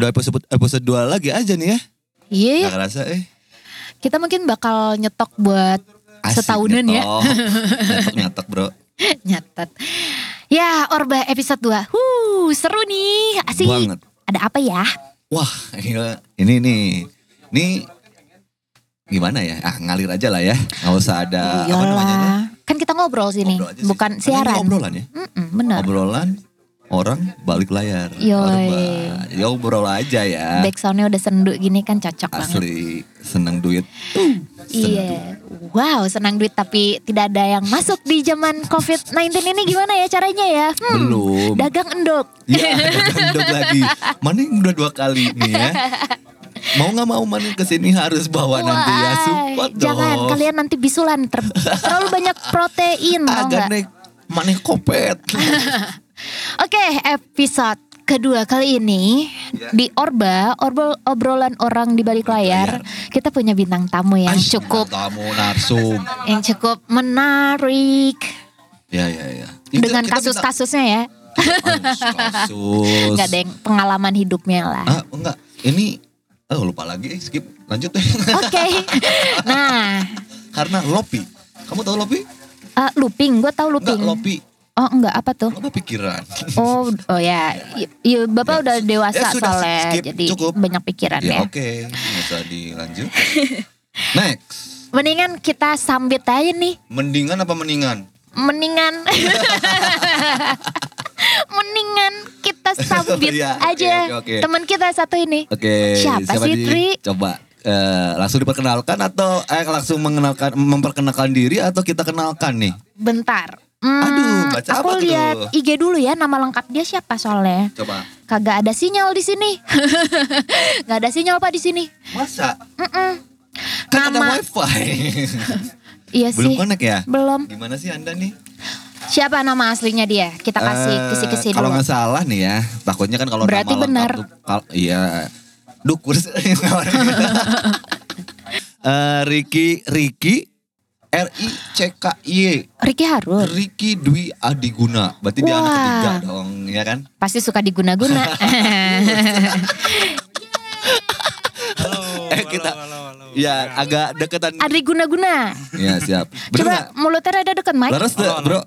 Udah episode 2 lagi aja nih ya. Iya. Gak kerasa Kita mungkin bakal nyetok buat asik, setahunan nyetok. Nyetok bro. Nyatet. Ya Orba episode 2. Seru nih. Asik. Banget. Ada apa ya? Wah gila. Ini nih. Ini gimana ya? Ah, ngalir aja lah ya. Gak usah ada apa namanya. Kan kita ngobrol sini. Ngobrol bukan sih. Siaran. Ini obrolan ya. Bener. Obrolan. Orang balik layar. Yoi. Ya obrol aja ya. Backsoundnya udah sendu gini kan cocok banget. Asli senang duit. Iya. Wow senang duit tapi tidak ada yang masuk di zaman COVID-19 ini gimana ya caranya ya? Belum. Dagang endok. Iya dagang endok lagi. Mana udah 2 kali nih ya. Mau gak mau mana kesini harus bawa nanti ya. Support dong. Jangan kalian nanti bisulan. Terlalu banyak protein. Agak nek mana kopet. Oke, episode kedua kali ini di Orba, obrolan orang di balik layar. Kita punya bintang tamu yang cukup yang cukup menarik. Ya. Dengan kasus-kasusnya ya. Kasus. Enggak ada yang pengalaman hidupnya lah. Ah, enggak. Ini lupa lagi, skip. Lanjut deh. Oke. Nah, karena Lopi. Kamu tahu Lopi? Looping, gue tahu Looping. Enggak, Lopi. Oh enggak apa tuh? Bapak pikiran. Oh ya. Ya Bapak udah dewasa soalnya. Jadi cukup. Banyak pikiran ya. Oke. Bisa dilanjut. Next. Mendingan kita sambit aja nih. Mendingan apa mendingan? Mendingan. Mendingan kita sambit aja. Okay. Teman kita satu ini. Oke. Siapa sih Tri? Coba. Langsung diperkenalkan atau langsung memperkenalkan diri atau kita kenalkan nih? Bentar. Baca aku lihat IG dulu ya nama lengkap dia siapa soalnya. Coba. Kagak ada sinyal di sini. Gak ada sinyal Pak di sini. Masa? Kan ada wifi. Iya sih. Belum connect ya? Belum. Gimana sih Anda nih? Siapa nama aslinya dia? Kita kasih kisi-kisi dulu. Kalau gak salah nih ya. Takutnya kan kalau nama benar. Iya. Dukurs. Riki. RICKY. Riki Harun. Riki Dwi Adiguna. Berarti dia anak ketiga dong, ya kan? Pasti suka diguna-guna. Halo, kita halo. Ya agak deketan. Adri guna-guna. Ya siap. Coba mulutnya ada dekat mic. Leres deh, bro.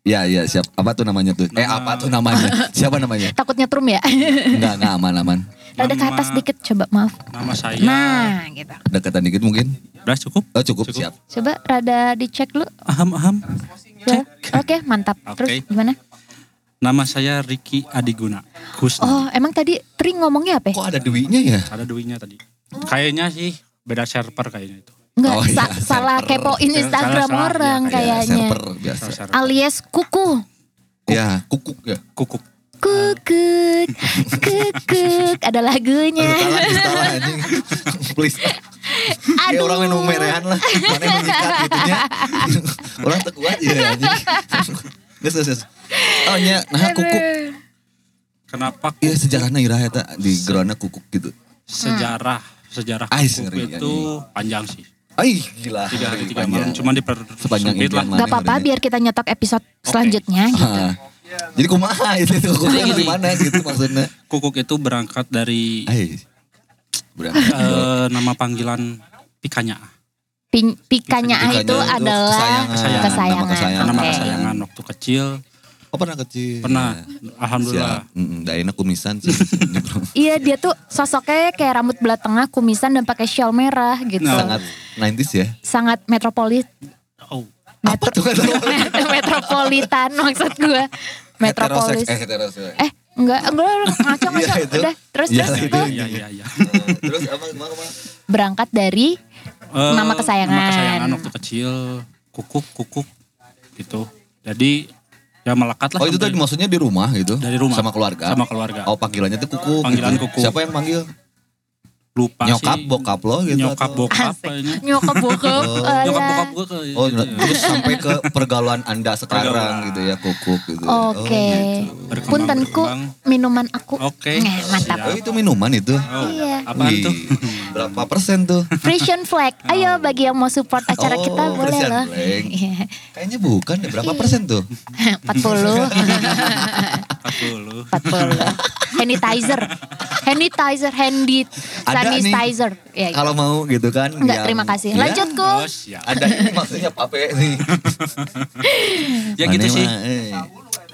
Ya siap. Apa tuh namanya tuh? Apa tuh namanya? Siapa namanya? Takut nyetrum ya? Enggak aman. Ada ke atas dikit coba maaf. Nama saya. Nah, gitu. Dekatan dikit mungkin. Udah cukup? Oh, cukup. Siap. Coba rada dicek lu. Aham. Oke, mantap. Terus gimana? Nama saya Ricky Adiguna Kusnadi. Oh, emang tadi Tri ngomongnya apa? Kok ada dewinya ya? Ada dewinya tadi. Kayaknya sih beda server kayaknya itu. Enggak, salah kepoin Instagram orang kayaknya. Server biasa. Alias kuku. Ya, kukuk ya. Kukuk. Kukuk, ada lagunya. Please. Aduh. Ya orang minum merehan lah. Mana yang mengikat gitunya. Orang terkuat ya. Yes. Oh ya, nah kukuk. Kenapa? Iya sejarahnya irah ya di gerona kukuk gitu. Sejarah kukuk itu panjang sih. Ay gila. 3 hari 3 malam cuma dipersempit lah. Gak apa-apa biar kita nyetok episode selanjutnya gitu. Jadi kumaha itu kukuknya di mana gitu maksudnya? Kukuk itu berangkat dari nama panggilan Pikanya. Pikanya itu adalah kesayangan. Nama kesayangan waktu kecil. Oh pernah kecil. Pernah. Ya. Alhamdulillah. Daina kumisan sih. Iya dia tuh sosoknya kayak rambut belah tengah kumisan dan pakai shawl merah gitu. Sangat 90s ya. Sangat metropolit. Apa tuh metropolitan maksud gue. Metropolis. Enggak ngaco. Udah terus. Terus apa? Berangkat dari nama kesayangan. Nama kesayangan waktu kecil, kukuk gitu. Jadi ya melekat lah. Oh itu tadi maksudnya di rumah gitu? Dari rumah. Sama keluarga. Oh panggilannya tuh kukuk. Panggilan gitu. Kukuk. Siapa yang panggil? Lupa nyokap sih. Bokap lo gitu. Nyokap bokap. Nyokap bokap gue ke. Oh gitu. Terus sampai ke pergaulan Anda sekarang gitu ya kukuk gitu. Oke. Gitu. Puntenku minuman aku. Oke. Mantap. Oh itu minuman itu. Oh, iya. Apaan tuh? Berapa persen tuh? Frisian flag. Ayo bagi yang mau support acara kita boleh loh. Kayaknya bukan ya berapa persen tuh? 40. Sanitizer. Sanitizer, handy, sanitizer. Ya, gitu. Kalau mau gitu kan. Enggak, yang, terima kasih. Ya, lanjut Kum. Oh, ada ini maksudnya pape nih. Ya mane gitu sih.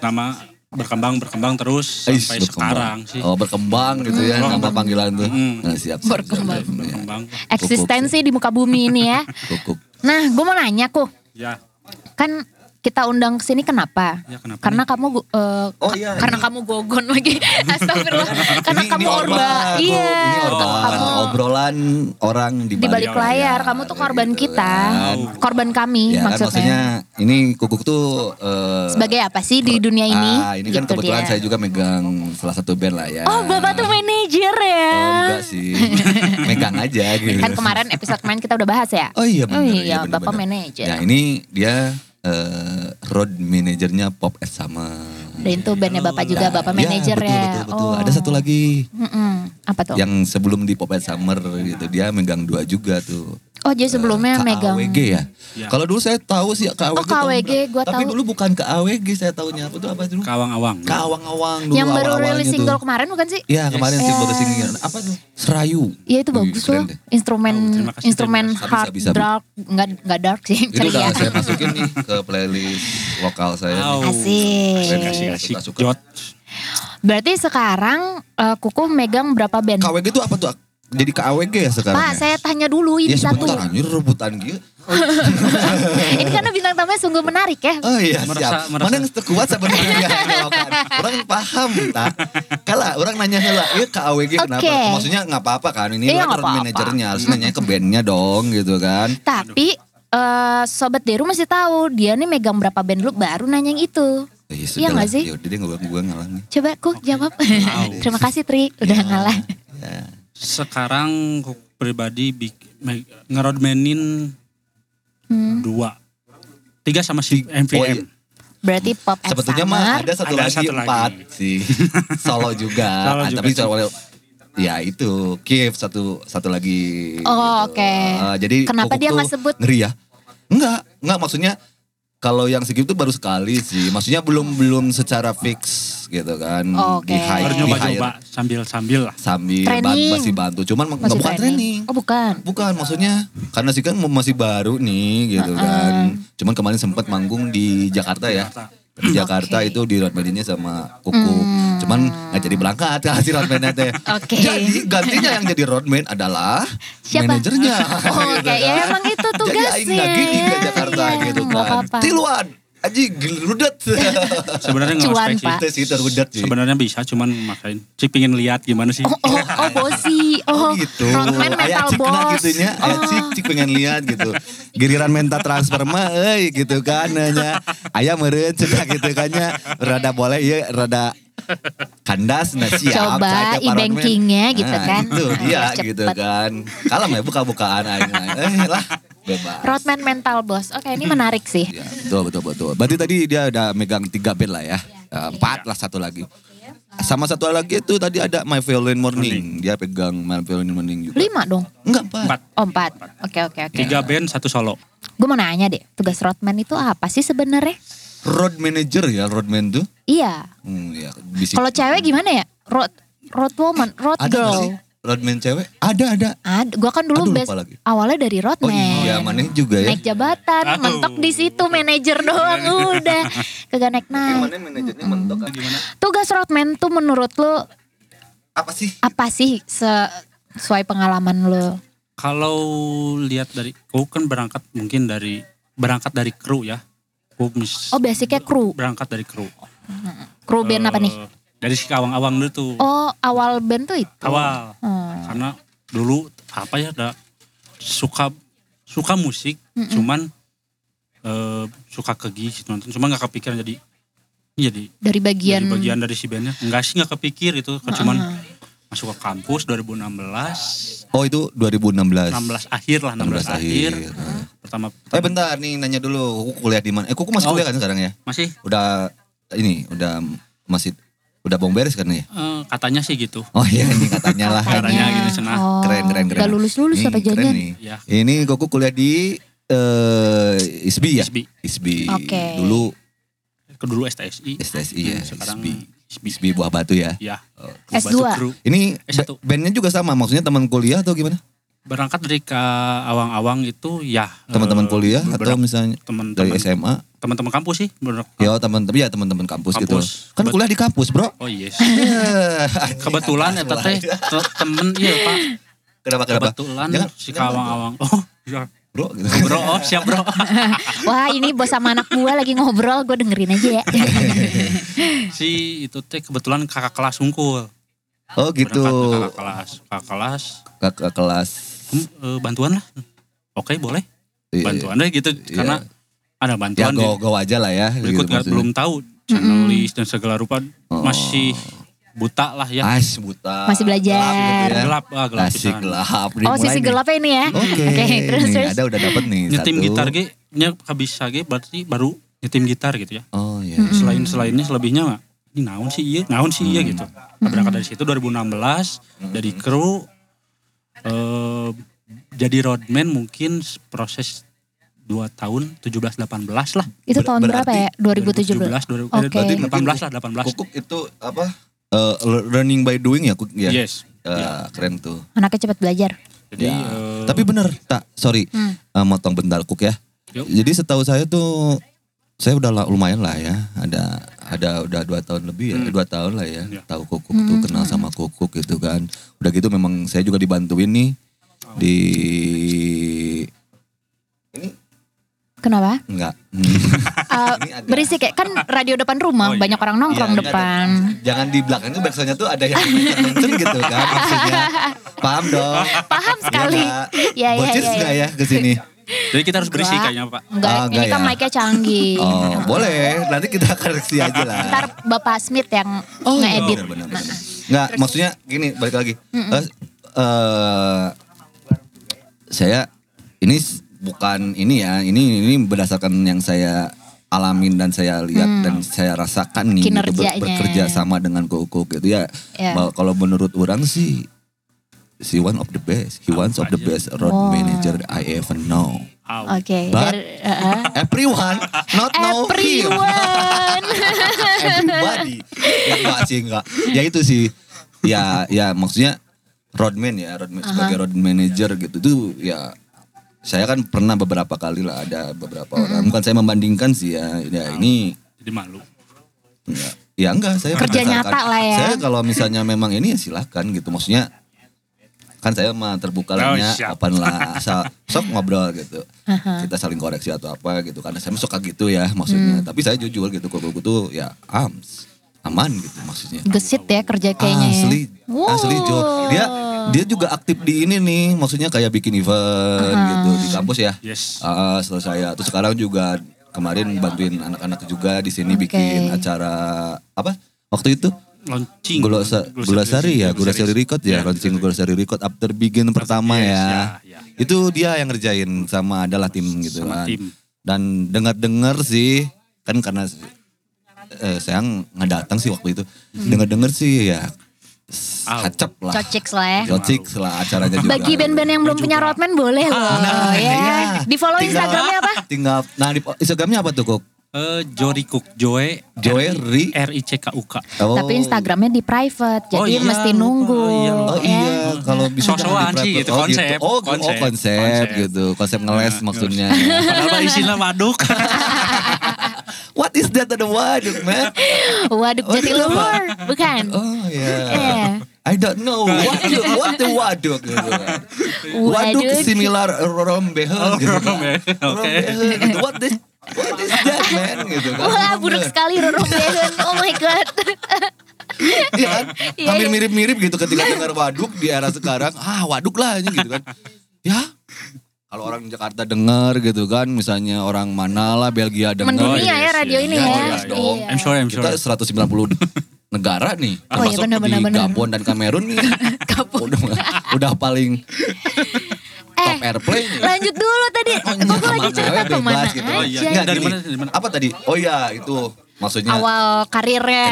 Nama berkembang terus sampai sekarang sih. Oh berkembang gitu ya nama panggilan tuh. Nah, siap. Berkembang. Ya. Eksistensi di muka bumi ini ya. Kukup. Nah gue mau nanya Kuh. Ya. Kan kita undang ke sini kenapa? Ya, kenapa? Karena nih? Kamu karena kamu gogon lagi. Astagfirullah. Karena kamu orba. Iya. Kamu obrolan orang di balik layar. Kamu tuh korban gitu kita. Kan. Korban kami ya, maksudnya. Kan, ini Kukuk tuh sebagai apa sih di dunia ini? Ah, ini gitu kan kebetulan dia. Saya juga megang salah satu band lah ya. Oh, Bapak tuh manajer ya. Oh, enggak sih. Megang aja gitu. Kan kemarin episode main kita udah bahas ya. Oh iya benar. Oh, iya, bener, Bapak manajer. Ya, ini dia road manajernya Pop at Summer. Dan itu bandnya Bapak juga, Bapak manajer ya. Betul. Oh. Ada satu lagi. Apa tuh? Yang sebelum di Pop at Summer gitu, dia megang dua juga tuh. Oh jadi sebelumnya megang. KAWG ya? Ya. Kalau dulu saya tahu sih KAWG. Oh KAWG gue tahu. Tapi dulu bukan KAWG saya tahunya. Apa tuh apa dulu? KAWANG-AWANG. KAWANG-AWANG dulu. Yang baru rilis single itu. Kemarin bukan sih? Iya kemarin single singing. Apa tuh? Serayu. Iya itu bagus loh. Instrumen hard dark. Enggak dark sih. Itu udah saya masukin nih ke playlist lokal saya. Asik. Jod. Berarti sekarang Kukuh megang berapa band? KAWG itu apa tuh? Jadi KAWG ya sekarang. Pak, saya tanya dulu ini ya, satu. Iya, anjir rebutan gitu. Ini karena bintang tamunya sungguh menarik ya. Oh iya, siap. Mana yang terkuat sebenarnya? Orang paham, tak? Kalau orang nanya lah, iya KAWG kenapa? Maksudnya enggak apa-apa kan ini orang manajernya harus nanya ke bandnya dong gitu kan. Tapi sobat Deru masih tahu dia nih megang berapa band dulu baru nanya yang itu. Iya enggak sih? Yaudah dia gue ngalah nih. Coba Kuk jawab. Terima kasih Tri udah ngalah. Sekarang pribadi ngerodmanin 2, 3 sama si MVM. Berarti Pop at Summer. Sebetulnya mah ada satu lagi 4 sih. Solo juga. Tapi soalnya ya itu Kiev satu lagi. Oh gitu. Oke. Jadi kenapa dia nggak sebut? Ngeri ya? Enggak maksudnya. Kalau yang segitu tuh baru sekali sih, maksudnya belum secara fix gitu kan. Oke. Baru nyoba-nyoba sambil lah. Sambil masih bantu, cuman nggak bukan training. Oh bukan. Bukan, maksudnya karena sih kan masih baru nih gitu kan. Cuman kemarin sempat manggung di Jakarta ya. Di Jakarta itu di roadmap-nya sama Kuku. Cuman gak jadi berangkat kan si roadmap-nya teh. Jadi gantinya yang jadi roadmap adalah manajernya. Oke, ya emang itu tugasnya. Jadi aing lagi ke Jakarta gitu kan. Tiluan. Aji gerudet. Sebenarnya enggak spek sih terudet sih. Sebenarnya bisa cuman makain. Cik pengin lihat gimana sih. Oh bosi. Oh gitu. Roadman mental boss. Cik pengen lihat gitu. Giliran minta transfer mah euy gitu kan nya. Aya meureun cenah gitu kan nya. Rada boleh ieu rada kandas nah siap. Coba e-bankingnya gitu kan. Itu dia gitu kan. Kalem ya buka-bukaan aing. Lah. Bebas. Roadman mental boss, oke ini menarik sih. Ya, betul. Berarti tadi dia udah megang 3 band lah ya, 4 lah satu lagi. Sama satu lagi itu tadi ada My Violainé Morning, dia pegang My Violainé Morning juga. 5 dong? Enggak 4. Oh 4, oke. 3 band, 1 solo. Gue mau nanya deh, tugas roadman itu apa sih sebenarnya? Road manager ya, roadman tuh? Iya. Ya, kalau cewek gimana ya? Roadwoman, road girl. Roadman cewek? Ada. Gua kan dulu awalnya dari roadman. Oh iya, maneh juga ya. Naik jabatan, mentok di situ manajer doang udah. Kagak naik. Maneh manajernya mentok kan gimana? Tugas roadman tuh menurut lu apa sih? Apa sih sesuai pengalaman lu? Kalau lihat dari gua kan berangkat dari kru ya. Oh, basicnya kru. Berangkat dari kru. Kru band apa nih? Dari si KAWANG-AWANG dulu tuh. Oh awal band tuh itu? Awal. Karena dulu suka musik. Cuman suka ke gigs nonton. Cuma gak kepikiran jadi. Dari bagian dari si bandnya. Enggak sih gak kepikir itu. Cuman masuk ke kampus 2016. Oh itu 2016 akhir lah. 16 akhir. Pertama. Bentar nih nanya dulu. Kuku kuliah di mana? Kuku masih kuliah kan sekarang ya? Masih. Udah beres kan ya? Katanya sih gitu. Oh iya ini katanya lah. Katanya gitu senang. Keren. Udah lulus apa jadinya? Ya. Ini Kuku kuliah di ISBI ya? ISBI. Oke. Dulu STSI. STSI ya. Sekarang ISBI Buah Batu ya? Iya. S2. Ini S1. Bandnya juga sama, maksudnya teman kuliah atau gimana? Berangkat dari KAWANG-AWANG itu ya. Teman-teman kuliah atau misalnya temen-temen, dari SMA? Teman-teman kampus sih. Ya teman-teman kampus gitu. Kan kuliah di kampus bro. Oh yes. Kebetulan ya teteh temen iya pak. Kenapa? Kebetulan jangan, si KAWANG-AWANG. Oh iya. Bro, gitu. Bro, oh, siap bro. Wah ini bos sama anak gue lagi ngobrol, gue dengerin aja ya. Si itu teh kebetulan kakak kelas Hungkul. Oh gitu. Kakak kelas. Bantuan lah. Oke boleh. Bantuan deh gitu karena ada bantuan. Ya go aja lah ya. Berikut gitu, belum tahu channel list dan segala rupa masih. Buta lah ya. Ais buta. Masih belajar. Gelap. Masih gelap. Oh sisi gelapnya ini ya. Oke. Terus. Ada udah dapet nih. Nyetim satu. Gitar ge. Habis ge berarti baru nyetim gitar gitu ya. Oh iya. Selainnya selebihnya gak. Ini naon sih iya gitu. Berangkat dari situ 2016. Dari kru. Jadi roadman mungkin proses 2 tahun 17-18 lah. Itu tahun berapa ya? 2017. Oke. Berarti 18. Kukuk itu apa? Learning by doing ya Kuk ya. Yes. Keren tuh. Anaknya cepat belajar. Jadi, ya. Tapi bener tak, sorry. Motong bentar Kuk ya. Yuk. Jadi setahu saya tuh saya udah lumayan lah ya. Ada udah 2 tahun lebih ya. 2 tahun lah ya. Tahu Kukuk tuh kenal sama Kukuk gitu kan. Udah gitu memang saya juga dibantuin nih di ini. Kenapa? Enggak. Berisik ya, kan radio depan rumah, banyak orang nongkrong depan. Ada. Jangan di belakangnya backsoundnya tuh ada yang mencet gitu kan maksudnya. Paham dong. Paham sekali. Ya. Bocis enggak ya kesini? Jadi kita harus berisik kayaknya Pak. Enggak, ini kan mic-nya canggih. Oh boleh, nanti kita koreksi aja lah. Ntar Bapak Smith yang nge-edit. Bener. Enggak, maksudnya gini balik lagi. Saya ini... Bukan ini ya, ini berdasarkan yang saya alamin dan saya lihat dan saya rasakan nih gitu, bekerja sama dengan Kukuk gitu ya. Yeah. Kalau menurut orang sih, si one of the best, the best road manager I ever know. Okay. But everyone not know him. Everybody. Enggak. Ya itu sih, ya maksudnya roadman sebagai road manager gitu itu ya. Saya kan pernah beberapa kali lah ada beberapa orang. Bukan saya membandingkan sih ya ini. Jadi malu. Enggak saya kerja nyata lah ya. Saya kalau misalnya memang ini ya silakan gitu. Maksudnya kan saya mah terbuka kapan lah asal sok ngobrol gitu. Kita saling koreksi atau apa gitu. Karena saya suka gitu ya maksudnya. Tapi saya jujur gitu kuku tuh ya aman gitu maksudnya. Gesit ya kerja kayaknya. Asli Joe. Dia juga aktif di ini nih, maksudnya kayak bikin event gitu di kampus ya. Yes. Setelah saya terus sekarang juga kemarin bantuin anak-anak juga di sini bikin acara apa? Waktu itu launching Gula Sari ya, Gula Sari Record ya, launching Gula Sari Record after begin pertama ya. Itu dia yang ngerjain sama adalah tim gitu kan. Dan dengar-dengar sih kan karena saya nggak datang sih waktu itu. Dengar-dengar sih ya hacep lah. Cocik lah acaranya juga. Bagi band-band yang belum punya roadman boleh loh. Di follow Instagramnya apa? Di Instagramnya apa tuh Kuk? Jorickuk, Joy Rick. Tapi Instagramnya di private, jadi mesti nunggu. Kalau bisa sosokan sih gitu konsep. Konsep gitu, konsep ngeles maksudnya. Padahal isinya waduk. What is that the waduk, man? Waduk Jatiluhur, bukan? Oh yeah. I don't know what the waduk. Waduk similar rombehan. Rombehan. What is that, man? Gitu. Wah buruk sekali rombehan. Oh my god. Iya kan? Hampir mirip-mirip gitu ketika dengar waduk di era sekarang. Waduk lah gitu kan. Ya. Kalau orang Jakarta dengar gitu kan, misalnya orang mana lah Belgia dengar. Mendunia ya radio ini ya. I'm sure. Kita 190 negara nih. Termasuk di Gabon dan Kamerun nih. udah paling top airplay. Lanjut dulu tadi. Kok lagi cerita kemana gitu. Dari mana? Apa tadi? Oh iya itu. Maksudnya. Awal karirnya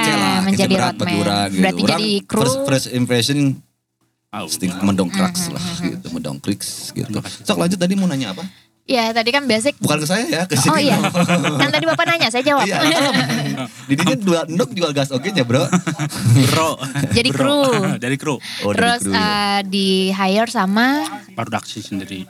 menjadi roadman. Berarti jadi kru. First impression. Mendongkrak gitu. Sok lanjut tadi mau nanya apa? Ya tadi kan basic. Bukan ke saya ya. Ke oh iya. Kan tadi Bapak nanya, saya jawab. Iya. Didi kan jual gas oke-nya bro. Bro. Jadi kru. Dari kru. Oh, terus dari kru. Di hire sama. Produksi sendiri.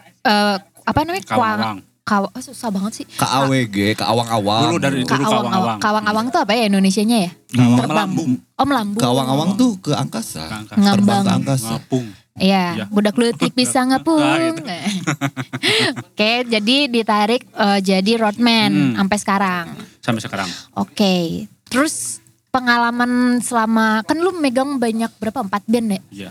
Apa namanya? KAWANG. Oh, susah banget sih. KAWG, KAWANG-AWANG. Dulu dari dulu KAWANG-AWANG. KAWANG-AWANG tuh apa ya Indonesianya ya? KAWANG melambung. Oh melambung. KAWANG-AWANG tuh ke angkasa. Terbang ke angkasa. Ngapung. Iya, ya. Budak leutik bisa ngepung. Oke, jadi ditarik jadi roadman sampai sekarang. Sampai sekarang. Oke, terus pengalaman selama, kan lu megang banyak berapa? 4 band ya? Iya.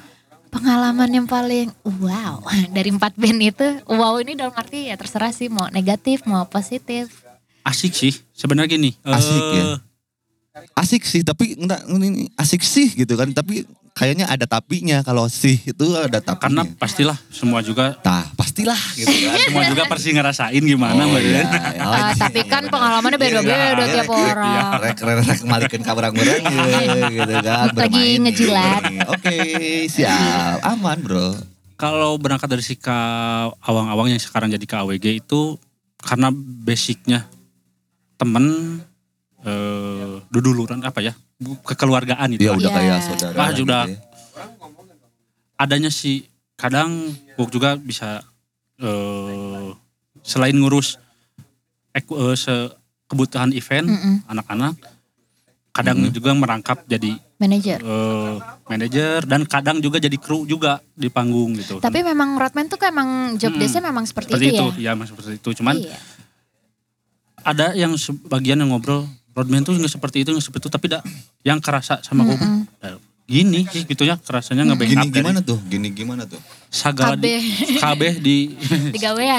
Pengalaman yang paling wow, dari 4 band itu, wow ini dalam arti ya terserah sih mau negatif, mau positif. Asik sih, sebenarnya gini. Asik ya? Asik sih, tapi enggak, ini asik sih gitu kan, tapi... Kayaknya ada tapinya, kalau sih itu ada tapinya. Karena pastilah semua juga. Tah pastilah gitu kan. Semua juga pasti ngerasain gimana Mbak Dian. Tapi kan pengalamannya beda-beda tiap orang. Rek-rek malikin kabarang-barang gitu kan. Lagi ngejilat. Oke siap, aman bro. Kalau berangkat dari si KAWANG-AWANG yang sekarang jadi KAWG itu. Karena basicnya temen duduluran apa ya. Kekeluargaan itu. Ya udah kayak saudara. Ah sudah. Gitu ya. Adanya sih kadang gue juga bisa selain ngurus kebutuhan event anak-anak, kadang juga merangkap jadi manajer. Manajer dan kadang juga jadi kru juga di panggung gitu. Tapi memang roadman tuh kayak emang job desknya memang seperti itu ya. Iya, seperti itu. Cuman ada yang sebagian yang ngobrol roadman tuh nggak seperti itu, tapi dah yang kerasa sama gue gini sih gitunya kerasanya nggak backup. Gimana tuh? Segala kabeh di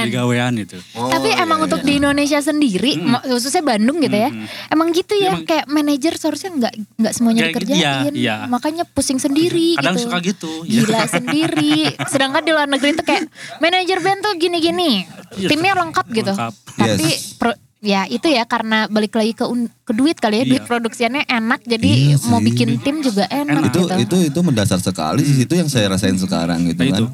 gawean itu. Oh, tapi emang untuk di Indonesia sendiri, khususnya Bandung gitu ya, emang gitu ya emang, kayak manajer seharusnya nggak semuanya dikerjain, iya. Makanya pusing sendiri. Kadang gitu. Suka gitu, gila sendiri. Sedangkan di luar negeri tuh kayak manajer band tuh gini-gini, timnya lengkap gitu, tapi ya itu ya karena balik lagi ke duit kali ya, duit produksiannya enak jadi mau bikin tim juga enak gitu. Itu mendasar sekali sih, itu yang saya rasain sekarang gitu kan.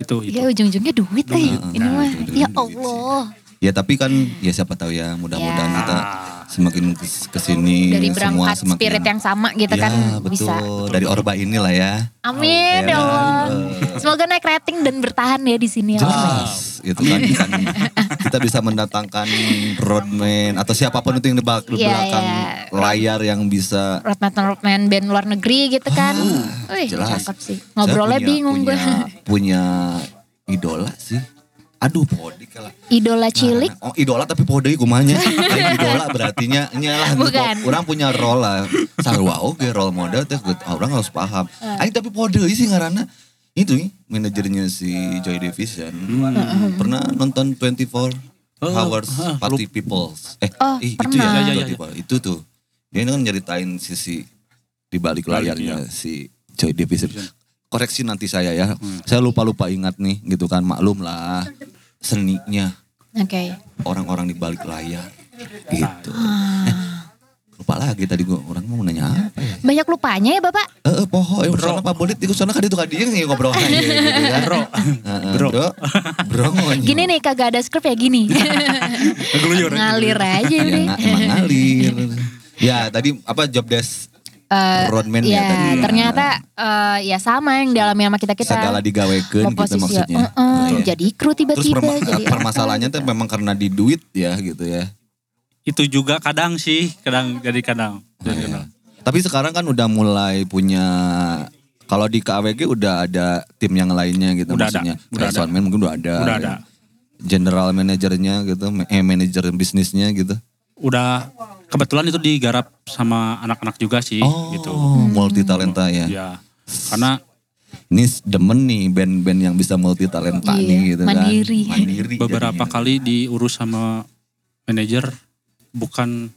Itu. Ya ujung-ujungnya duit deh ini mah. Ya Allah. Ya tapi kan ya siapa tahu ya mudah-mudahan kita semakin kesini dari semua semakin spirit yang sama gitu ya, kan bisa. Betul. Dari ORBA inilah ya. Amin ya Allah. Semoga naik rating dan bertahan ya di sini. Jelas gitu kan. Kita bisa mendatangkan roadman atau siapapun itu yang di belakang layar yang bisa roadman band luar negeri gitu kan. Jelas. Cakep sih. Ngobrolnya bingung gue. Punya idola sih. Aduh Podi kalah. Idola cilik? Nah. Oh idola tapi Podi kumanya. Idola berartinya nyalah gitu. Orang punya role lah. Sarwa oke role model teh orang harus paham. Ayo tapi Podi sih ngarana. Itu nih manajernya si Joy Division. Pernah nonton 24 Hours Party People. Itu ya. Itu tuh. Dia kan nyeritain sisi di balik layarnya si Joy Division. Koreksi nanti saya ya. Saya lupa ingat nih gitu kan. Maklum lah seninya. Oke. Orang-orang di balik layar gitu. Lupa lagi tadi gue orang mau nanya apa ya? Banyak lupanya ya Bapak? Poho ya bersama Pak Bolit di sana kali itu kan dia ngobrol aja gitu kan. Bro. Gini nih kagak ada skrip ya gini. Ngalir aja ini. Emang ngalir. Ya tadi apa job desk roadman ya tadi. Ternyata ya sama yang dalamnya sama kita. Segala digawekeun gitu maksudnya. Jadi kru tiba-tiba. Terus jadi permasalahannya tuh memang karena di duit ya gitu ya. Itu juga kadang. Tapi sekarang kan udah mulai punya, kalau di KAWG udah ada tim yang lainnya gitu udah maksudnya. Soundman mungkin udah ada. General manajernya gitu, manajer bisnisnya gitu. Udah kebetulan itu digarap sama anak-anak juga sih gitu. Multi talenta ya. Iya. Karena ini demen nih band-band yang bisa multi talenta nih gitu mandiri. Kan. Mandiri. Beberapa kali diurus sama manajer. Bukan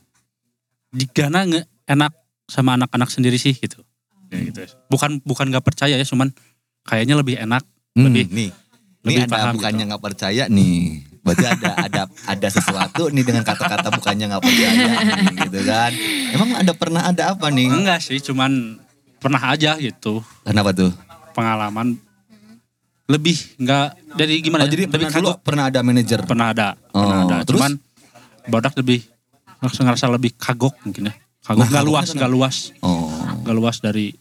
di Ghana enak sama anak-anak sendiri sih gitu. Ya, gitu. Bukan gak percaya ya, cuman kayaknya lebih enak. Lebih paham. Bukannya gitu. Gak percaya nih. Berarti ada sesuatu nih dengan kata-kata bukannya gak percaya nih, gitu kan. Emang pernah ada apa nih? Enggak sih, cuman pernah aja gitu. Kenapa tuh? Pengalaman Lebih nggak jadi gimana? Oh, jadi ya? Tapi dulu pernah ada manajer. Pernah ada. Terus? Cuman Badak lebih ngerasa lebih kagok mungkin ya. Kagok nggak luas. Oh. Nggak luas dari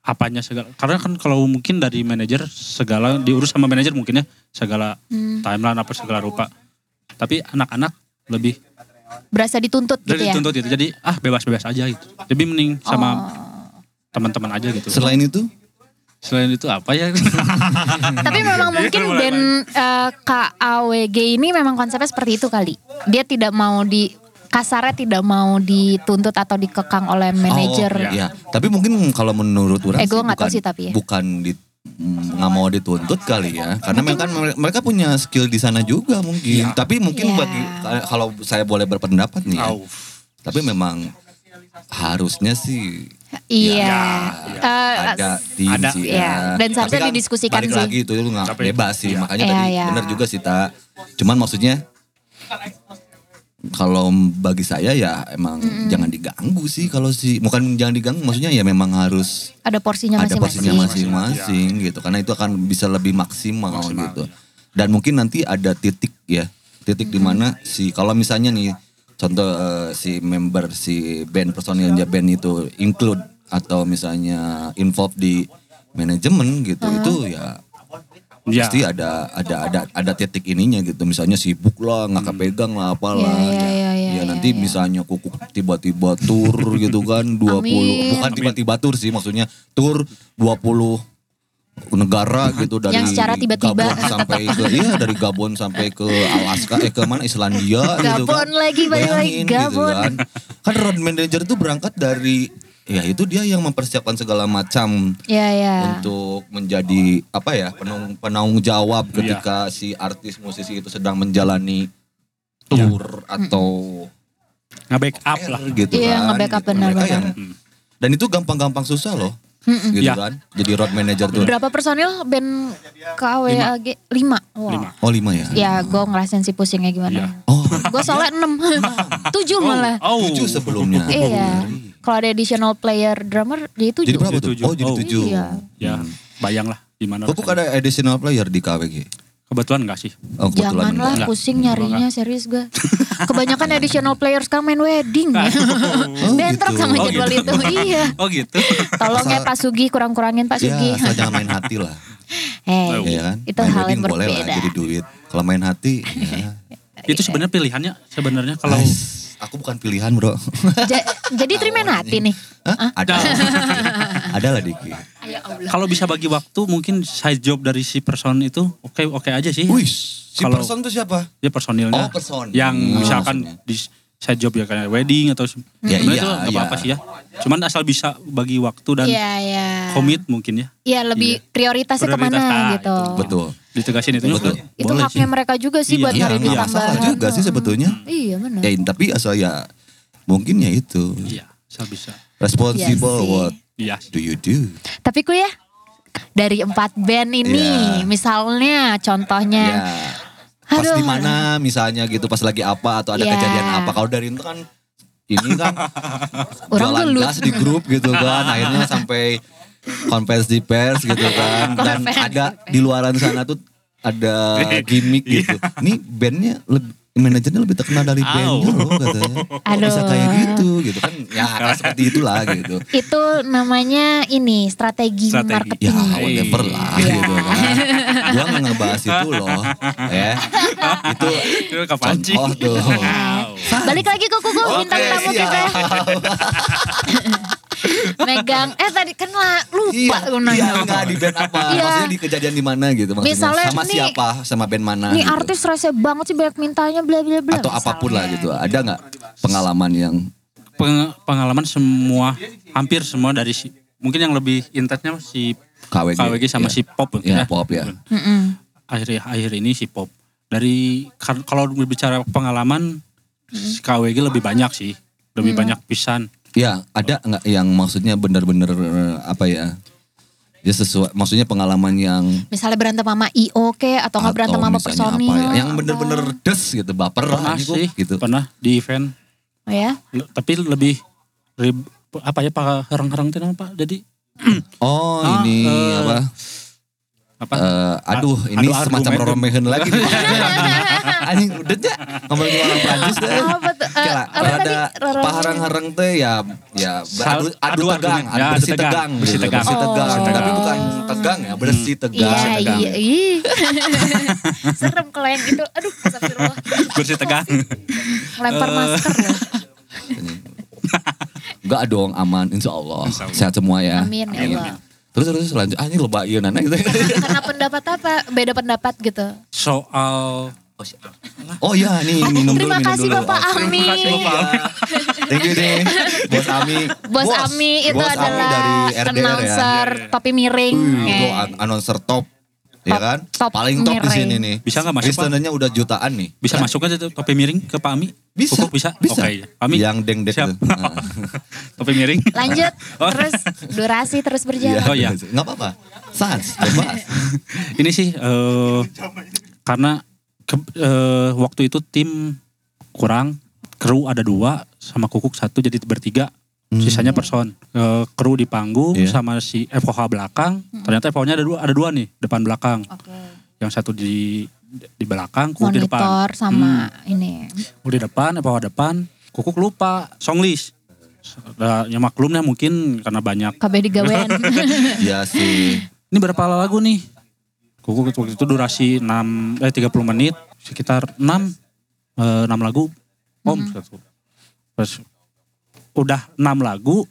apanya segala. Karena kan kalau mungkin dari manajer segala diurus sama manajer mungkin ya segala timeline apa segala rupa. Tapi anak-anak lebih berasa dituntut gitu ya. Dituntut gitu. Jadi bebas-bebas aja gitu. Lebih mending sama teman-teman aja gitu. Selain itu apa ya? Tapi memang mungkin band KAWG ini memang konsepnya seperti itu kali. Dia tidak mau kasarnya tidak mau dituntut atau dikekang oleh manajer. Iya. Tapi mungkin kalau menurut orang gue nggak tahu sih tapi ya. Bukan nggak mau dituntut kali ya. Karena mungkin, mereka punya skill di sana juga mungkin. Ya. Tapi mungkin buat kalau saya boleh berpendapat nih ya. Tapi memang harusnya sih. Iya. Ada sih ya. Dan seharusnya kan didiskusikan sih. Tapi lagi itu gak bebas sih. Makanya tadi benar juga sih tak. Cuman maksudnya kalau bagi saya ya emang jangan diganggu sih kalau sih. Bukan jangan diganggu maksudnya ya memang harus. Ada porsinya masing-masing. Gitu. Karena itu akan bisa lebih maksimal. Gitu. Dan mungkin nanti ada titik ya. Titik dimana si kalau misalnya nih. Contoh si member, si band, personilnya band itu include atau misalnya involved di manajemen gitu. Itu ya pasti ada titik ininya gitu. Misalnya sibuk lah, gak kepegang lah apalah. Ya nanti misalnya kukuk tiba-tiba tur gitu kan 20. Bukan tiba-tiba tur sih maksudnya tur 20. Negara gitu dari yang secara tiba-tiba Gabon sampai ke dari Gabon sampai ke Alaska ke mana Islandia gitu kan. Bayangin, Gabon lagi gitu kan road manager itu berangkat dari itu dia yang mempersiapkan segala macam untuk menjadi penanggung jawab ketika si artis musisi itu sedang menjalani tour atau nge-backup lah gitu kan. Iya, nge-backup benar-benar. Dan itu gampang-gampang susah loh. Gitu kan. Jadi road manager tuh. Berapa personil band KAWG? 5. Oh 5 ya. Ya gue ngerasain sih pusingnya gimana. Gue soalnya 6. 7 malah. 7 sebelumnya. Iya. Kalau ada additional player drummer dia 7. Jadi berapa tuh? Jadi 7. Iya. Ya bayang lah gimana. Kok ada additional player di KAWG? Kebetulan gak sih? Janganlah pusing nyarinya serius gue. Kebanyakan additional player sekarang main wedding ya. Bentrok sama jadwal itu. Iya. Gitu. Tolong ya Pak Sugi kurang-kurangin Pak Sugi. Asal jangan main hati lah. Itu main hal yang berbeda. Boleh lah jadi duit. Kalau main hati ya. Itu sebenarnya pilihannya sebenarnya kalau... Aku bukan pilihan bro. Jadi terima hati nih. Ada. Ada lah dikit. Kalau bisa bagi waktu mungkin side job dari si person itu oke aja sih. Wih, si person itu siapa? Dia personilnya. Oh person. Yang misalkan di side job ya kayak wedding atau itu gak apa-apa sih ya. Cuman asal bisa bagi waktu dan komit mungkin ya. Iya lebih prioritasnya kemana gitu. Betul. Ditegasin itu juga. Itu haknya mereka juga sih buat nyari tambahan. Masalah juga sih sebetulnya. Iya benar. Ya tapi asal ya mungkin ya itu. Iya, asal bisa. Responsible what do you do? Tapi ku ya dari 4 band ini misalnya contohnya pas di mana misalnya gitu pas lagi apa atau ada kejadian apa kalau dari itu kan ini kan jalan gas di grup gitu kan akhirnya sampai konferensi pers gitu kan dan ada di luaran sana tuh ada gimmick gitu. Ini bandnya manajernya lebih terkenal dari bandnya loh katanya. Bisa kayak gitu kan ya seperti itulah gitu. Itu namanya ini strategi marketing. Ya whatever lah gitu kan. Gua gak ngebahas itu loh ya. Itu contoh tuh. Balik lagi ke Kuku bintang tamu kita. Megang tadi kan lupa gunanya. Enggak di band apa? Maksudnya di kejadian di mana gitu maksudnya. Misalnya sama nih, siapa? Sama band mana? Nih gitu. Artis rese banget sih banyak mintanya bla bla bla. Atau misalnya, apapun lah gitu. Ada enggak pengalaman yang pengalaman semua hampir semua dari si mungkin yang lebih intensnya si KAWG sama si Pop mungkin ya. Pop ya. Akhir ini si Pop. Dari kalau berbicara pengalaman si KAWG lebih banyak sih. Lebih banyak pisan. Ya ada nggak yang maksudnya benar-benar apa ya? Ya sesuai, maksudnya pengalaman yang misalnya berantem sama IO atau nggak berantem sama personil? Apa ya? Yang benar-benar des gitu, baper lah sih, gitu. Pernah di event. Oh ya? Tapi lebih apa ya Pak Herang-herang itu nama Pak? Jadi ini apa? Aduh, ini semacam roromehan lagi. Anjing udetnya ngomongin orang Prancis deh. Ada paharang-harang teh ya adu tegang, bersih tegang. Tapi bukan tegang ya, bersih tegang. Iya. Serem kalau yang itu. Aduh, astagfirullah. Bersih tegang. Lempar masker ya. Enggak dong, aman insyaallah. Sehat semua ya. Amin ya. Terus lanjut, ini loba iya nana gitu. Karena pendapat apa, beda pendapat gitu. Soal, oh iya nih minum dulu. Terima kasih Bapak Ami. Thank you deh, Bos Ami. Bos Ami itu adalah dari RDR, announcer ya. Topi miring. Announcer top. Iya kan? Top paling top miring. Di sini nih. Bisa enggak masuk? Listenannya udah jutaan nih. Bisa masuk aja tuh topi miring ke Pak Ami? Bisa. Oke. Ami yang dengdek tuh. Topi miring. Lanjut. Terus durasi terus berjalan. Oh iya. Enggak apa-apa. Sans, bebas. Ini sih karena waktu itu tim kurang, kru ada 2 sama Kukuk 1 jadi bertiga. Sisanya person, kru di panggung sama si FOH belakang. Ternyata FOH-nya ada dua nih, depan belakang. Okay. Yang satu di belakang, kru di depan. Monitor sama ini. Kru di depan, FOH depan. Kukuk lupa song list. Ya maklumnya mungkin karena banyak. Kabeh digawean. Iya sih. Ini berapa lagu nih? Kukuk waktu itu durasi 30 menit, sekitar 6 lagu. Terus udah 6 lagu,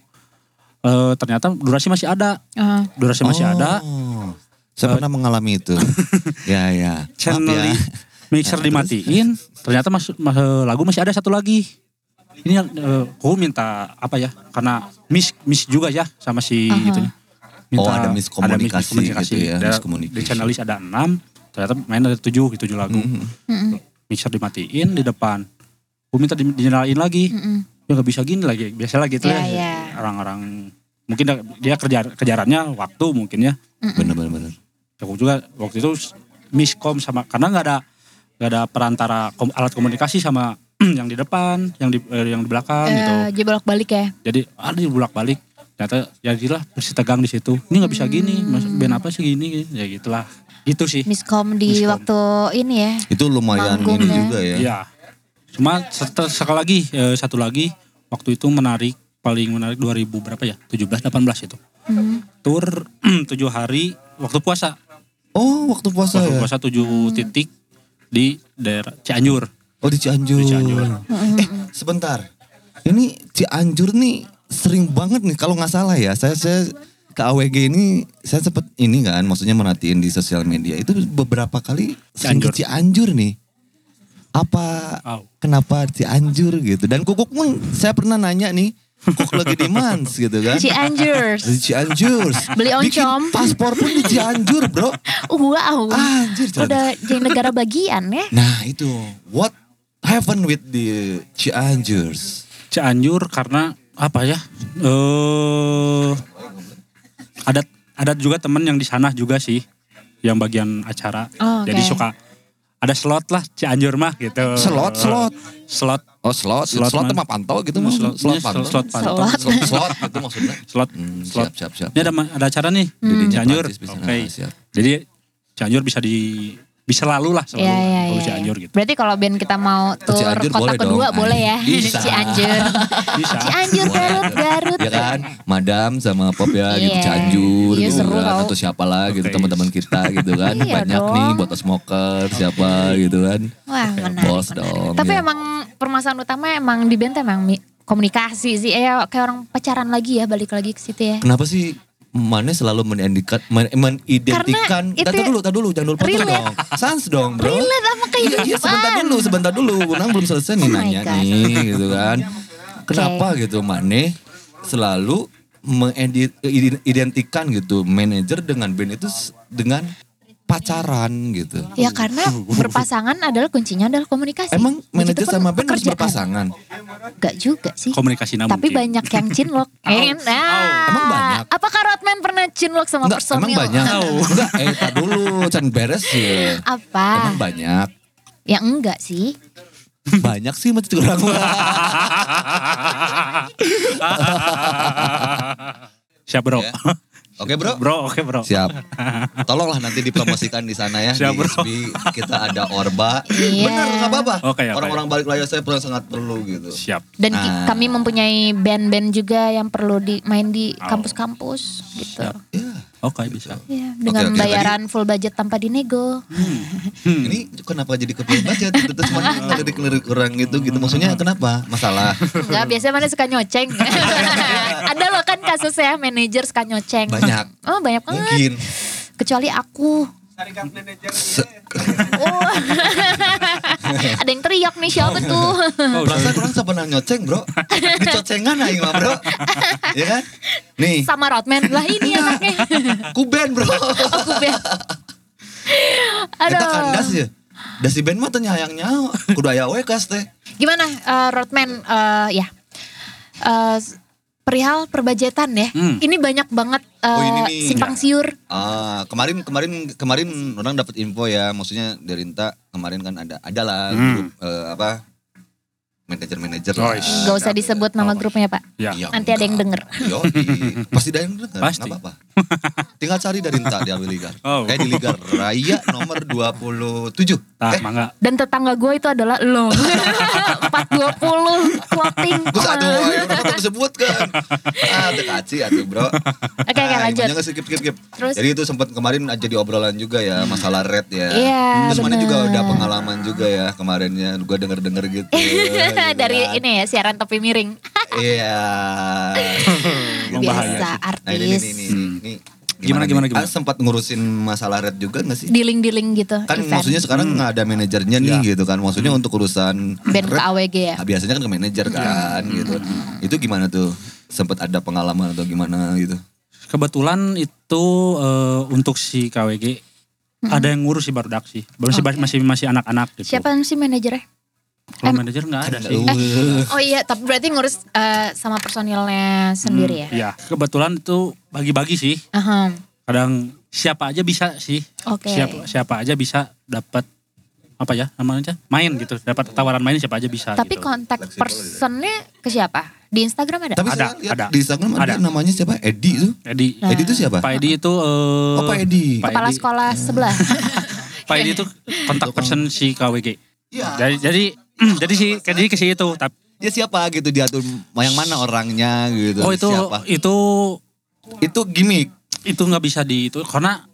ternyata durasi masih ada. Durasi masih ada. Saya pernah mengalami itu. ya. Channel ya. Mixer dimatiin, ternyata lagu masih ada satu lagi. Ini aku minta apa ya, karena miss juga ya sama si itunya. Minta, ada miskomunikasi gitu ya. Di channel list ada 6, ternyata main ada 7 lagu. Mixer dimatiin di depan. Aku minta dinyalain lagi. Gak bisa gini lagi, biasa lagi itu ya. Orang-orang mungkin dia kejarannya waktu mungkin ya. Bener. Aku juga waktu itu miskom sama karena nggak ada perantara alat komunikasi sama yang di depan, yang di belakang gitu. Jadi bolak-balik ya. Jadi ada bolak-balik. Ternyata jadilah bersih tegang di situ. Ini nggak bisa gini, ben apa sih gini ya gitulah. Itu sih. Miskom di waktu ini ya. Itu lumayan ini juga ya. Iya. Cuma satu lagi waktu itu paling menarik 2000 berapa ya? 17 18 itu. Tur 7 hari waktu puasa. Oh, waktu puasa 7 titik di daerah Cianjur. Oh, di Cianjur. Sebentar. Ini Cianjur nih sering banget nih kalau enggak salah ya. Saya ke AWG ini saya sempat ini kan maksudnya merhatiin di sosial media. Itu beberapa kali sering ke Cianjur nih. Kenapa Cianjur gitu. Dan Kukuk pun saya pernah nanya nih. Kukuk lagi di Mans gitu kan. Cianjur. Beli oncom. Bikin paspor pun di Cianjur bro. Wow. Anjir. Udah jadi negara bagian ya. Nah itu. What happened with the Cianjur? Cianjur karena apa ya. Ada juga temen yang di sana juga sih. Yang bagian acara. Oh, okay. Jadi suka. Ada slot lah Cianjur mah gitu. Slot. Oh slot mah pantau gitu maksudnya. Slot pantau. Slot itu maksudnya. Slot. Siap. Ini ada acara nih di Cianjur. Oke. Jadi Cianjur bisa lalu lah selalu. Kalau Cianjur gitu. Berarti kalau band kita mau tur kota kedua boleh ya. Bisa. Cianjur Garut. Ya kan. Madam sama Pop ya gitu Cianjur. Iya seru tau. Atau siapa lah gitu teman-teman kita gitu kan. Banyak nih buat smoker siapa gitu kan. Wah menarik. Bos dong. Tapi emang permasalahan utama emang di band emang komunikasi sih. Kayak orang pacaran lagi ya balik lagi ke situ ya. Kenapa sih? Mana selalu mengidentikan. Tadi dulu, jangan dulu potong dong. Sans dong bro. Relate sama kehidupan. Iya, sebentar dulu. Unang belum selesai nih nanya nih gitu kan. Kenapa gitu Mane selalu mengidentikan gitu manajer dengan band itu dengan pacaran gitu. Ya karena berpasangan adalah kuncinya adalah komunikasi. Emang manajer sama band harus berpasangan? Gak juga sih. Komunikasi namun. Tapi banyak yang cinlok. Emang banyak. Apakah Rodman pernah cinlok sama personil? Emang banyak. Enggak, tak dulu. Can beres sih. Apa? Emang banyak. Ya enggak sih. Banyak sih macam orang. Siap bro. Oke bro? Oke bro. Siap. Tolonglah nanti dipromosikan di sana ya. Siap, di ISBI kita ada ORBA. Iya. Bener, gak apa-apa. Okay. Orang-orang balik layar saya pun sangat perlu gitu. Siap. Dan kami mempunyai band-band juga yang perlu main di kampus-kampus gitu. Iya. Oke, bisa. Ya, dengan bayaran full budget tanpa dinego. Ini kenapa jadi kepilih budget? Terus mana jadi kurang gitu. Maksudnya kenapa? Masalah. Enggak, biasanya mana suka nyoceng. Ada loh kan kasus ya, manajer suka nyoceng. Banyak. Oh banyak banget. Mungkin. Kecuali aku. Tarikan manajer oh. Ada yang teriak nih siapa tuh. Perasaan kurang sebenarnya nyoceng bro. Dicocengan aja mah bro. Iya kan? Nih. Sama Rodman lah ini anaknya. Kuben bro. Oh, kuben. Aduh. Kita kandas ya. Dasi band mah tanya hayang-nyawa. Kudu aya we kas teh. Gimana Rodman ya. Perihal perbajetan ya. Ini banyak banget simpang siur. Kemarin orang dapat info ya, maksudnya dari Rinta kemarin kan adalah grup manajer-manajer. Gak usah disebut nama grupnya Pak. Ya. Nanti ada yang denger. Pasti ada yang denger. Pasti. Gak apa-apa. Tinggal cari dari Rinta di Alwi Ligar. Kayak di Ligar Raya nomor 27. Dan tetangga gue itu adalah lo. 420 clothing. Gue aduh, orang itu disebut kan. Aduh kaci aduh bro. Oke, lanjut. Jangan skip. Jadi itu sempat kemarin jadi obrolan juga ya, masalah red ya. Terus mana juga udah pengalaman juga ya kemarinnya. Gue denger gitu. Dari ini ya siaran tepi miring. Iya. Biasa artis. Nah, ini. Gimana? Sempat ngurusin masalah red juga gak sih? Dealing gitu. Kan event. Maksudnya sekarang gak ada manajernya nih gitu kan. Maksudnya untuk urusan band red, ke AWG ya? Biasanya kan ke manajer kan gitu. Itu gimana tuh? Sempat ada pengalaman atau gimana gitu? Kebetulan itu untuk si KWG ada yang ngurus si barudak sih. Belum sih masih anak-anak gitu. Siapa sih manajernya? Kalau manajer gak ada sih. Tapi berarti ngurus sama personilnya sendiri ya? Iya, kebetulan itu bagi-bagi sih. Kadang siapa aja bisa sih. Okay. Siapa aja bisa dapat apa ya namanya? Main gitu, dapat tawaran main siapa aja bisa. Tapi gitu. Kontak personnya ke siapa? Di Instagram ada? Tapi ada. Di Instagram ada namanya siapa? Eddy itu? Nah. Eddy itu siapa? Pak Eddy itu... Pak Eddy. Kepala sekolah sebelah. Pak Eddy itu kontak person si KWG. Ya. Jadi sih jadi ke situ tapi ya siapa gitu diatur yang mana orangnya gitu. Oh itu siapa? Itu gimmick. Itu enggak bisa di itu karena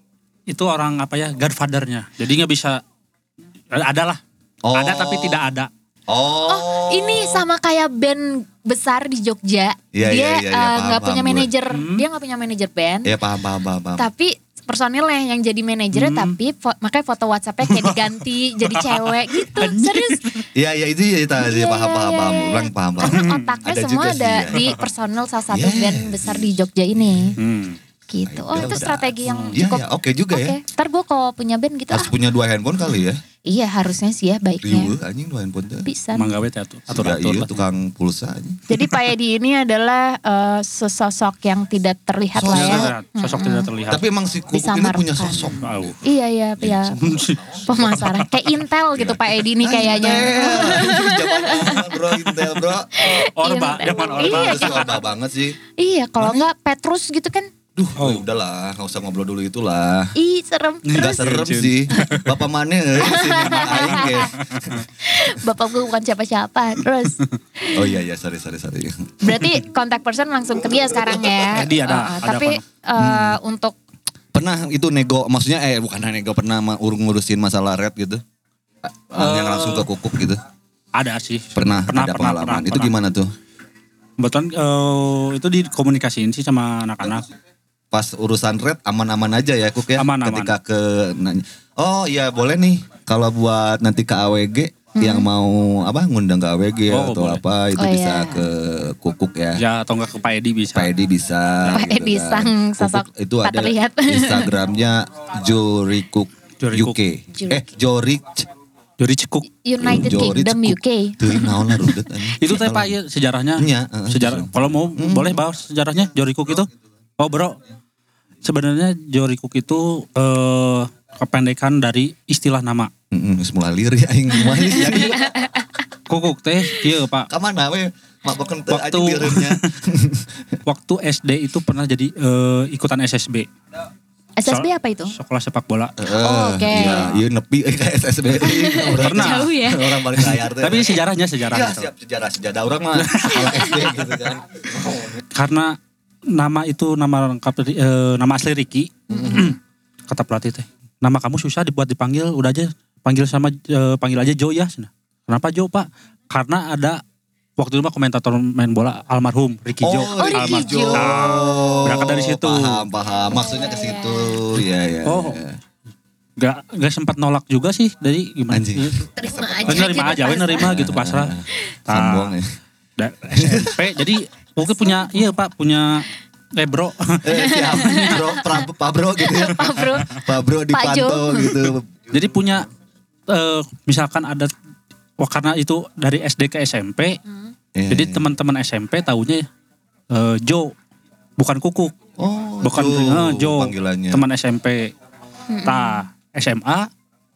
itu orang apa ya godfathernya. Jadi enggak bisa adalah. Ada tapi tidak ada. Oh, ini sama kayak band besar di Jogja. Dia enggak punya manajer. Dia enggak punya manajer band. Ya paham. Tapi personilnya yang jadi manajernya tapi makanya foto WhatsApp-nya kayak diganti jadi cewek gitu. Serius. Iya itu ya paham. Orang paham. Otaknya ada semua ada sih, di personil salah satu band besar di Jogja ini. Gitu. Oh itu strategi yang cukup. Iya oke juga ya. Ntar gue kalau punya band gitu. Harus punya dua handphone kali ya. Iya harusnya sih ya baiknya. Riuh anjing dua handphone. Bisa. Manggawe atur tukang pulsa aja. Jadi Pak Eddy ini adalah sosok yang tidak terlihat lah ya. Sosok tidak terlihat. Tapi emang si Kukuk ini punya sosok. Iya. Pemasaran. Kayak Intel gitu Pak Eddy ini kayaknya. Intel bro. Orba. Jangan Orba. Orba banget sih. Iya kalau enggak Petrus gitu kan. Duh, udahlah, gak usah ngobrol dulu itulah. Ih, serem terus. Gak serem sih. Bapak mana sini aing ya. Bapak gue bukan siapa-siapa, terus. Oh iya, sorry. Berarti kontak person langsung ke dia sekarang ya. Dia ada. Tapi untuk. Pernah itu nego, maksudnya bukan nego, pernah ngurusin masalah red gitu. Yang langsung ke Kukuk gitu. Ada sih. Pernah ada pengalaman, itu gimana tuh? Kebetulan itu dikomunikasiin sih sama anak-anak. Pas urusan red aman-aman aja ya Kuk ya aman. Ketika ke nanya, oh iya boleh nih kalau buat nanti ke AWG yang mau apa ngundang ke AWG atau boleh. Apa itu bisa ke Kukuk ya atau enggak ke Pak Eddy bisa. Pak Eddy gitu kan. Sang sosok Kukuk, itu ada terlihat. Instagramnya Jorickuk UK. Jorickuk United Kingdom UK. Itu teh Pak sejarahnya. Sejarah kalau mau boleh bahas sejarahnya Jorickuk itu. Oh bro, sebenarnya Jorickuk itu kependekan dari istilah nama. Semula lirik aing manis jadi Kukuk teh, iya Pak. Kamana we? Waktu SD itu pernah jadi ikutan SSB. SSB apa itu? Sekolah sepak bola. Oke. Okay. Ya, nepi kayak SSB. Pernah. Jauh ya. Orang paling layar. Tapi sejarah. Iya, siap sejarah orang mah. Sekolah SD gitu kan. Karena nama itu nama lengkap nama asli Riki. Kata pelatih teh. Nama kamu susah dibuat dipanggil, udah aja panggil aja Joy ya. Kenapa Joy, Pak? Karena ada waktu itu mah komentator main bola almarhum Riki Joy. Oh, Riki Joy. Nah, berangkat dari situ. Paham. Maksudnya ke situ. Iya. Oh. Gak sempat nolak juga sih. Jadi gimana? Nerima aja gitu pasrah. Sambung ya. SMP. Jadi mungkin punya bro. Pak bro gitu ya. Pak bro dipantau gitu. Jadi punya misalkan ada karena itu dari SD ke SMP, jadi teman-teman SMP taunya Jo, bukan Kukuk, bukan Jo, teman SMP. SMA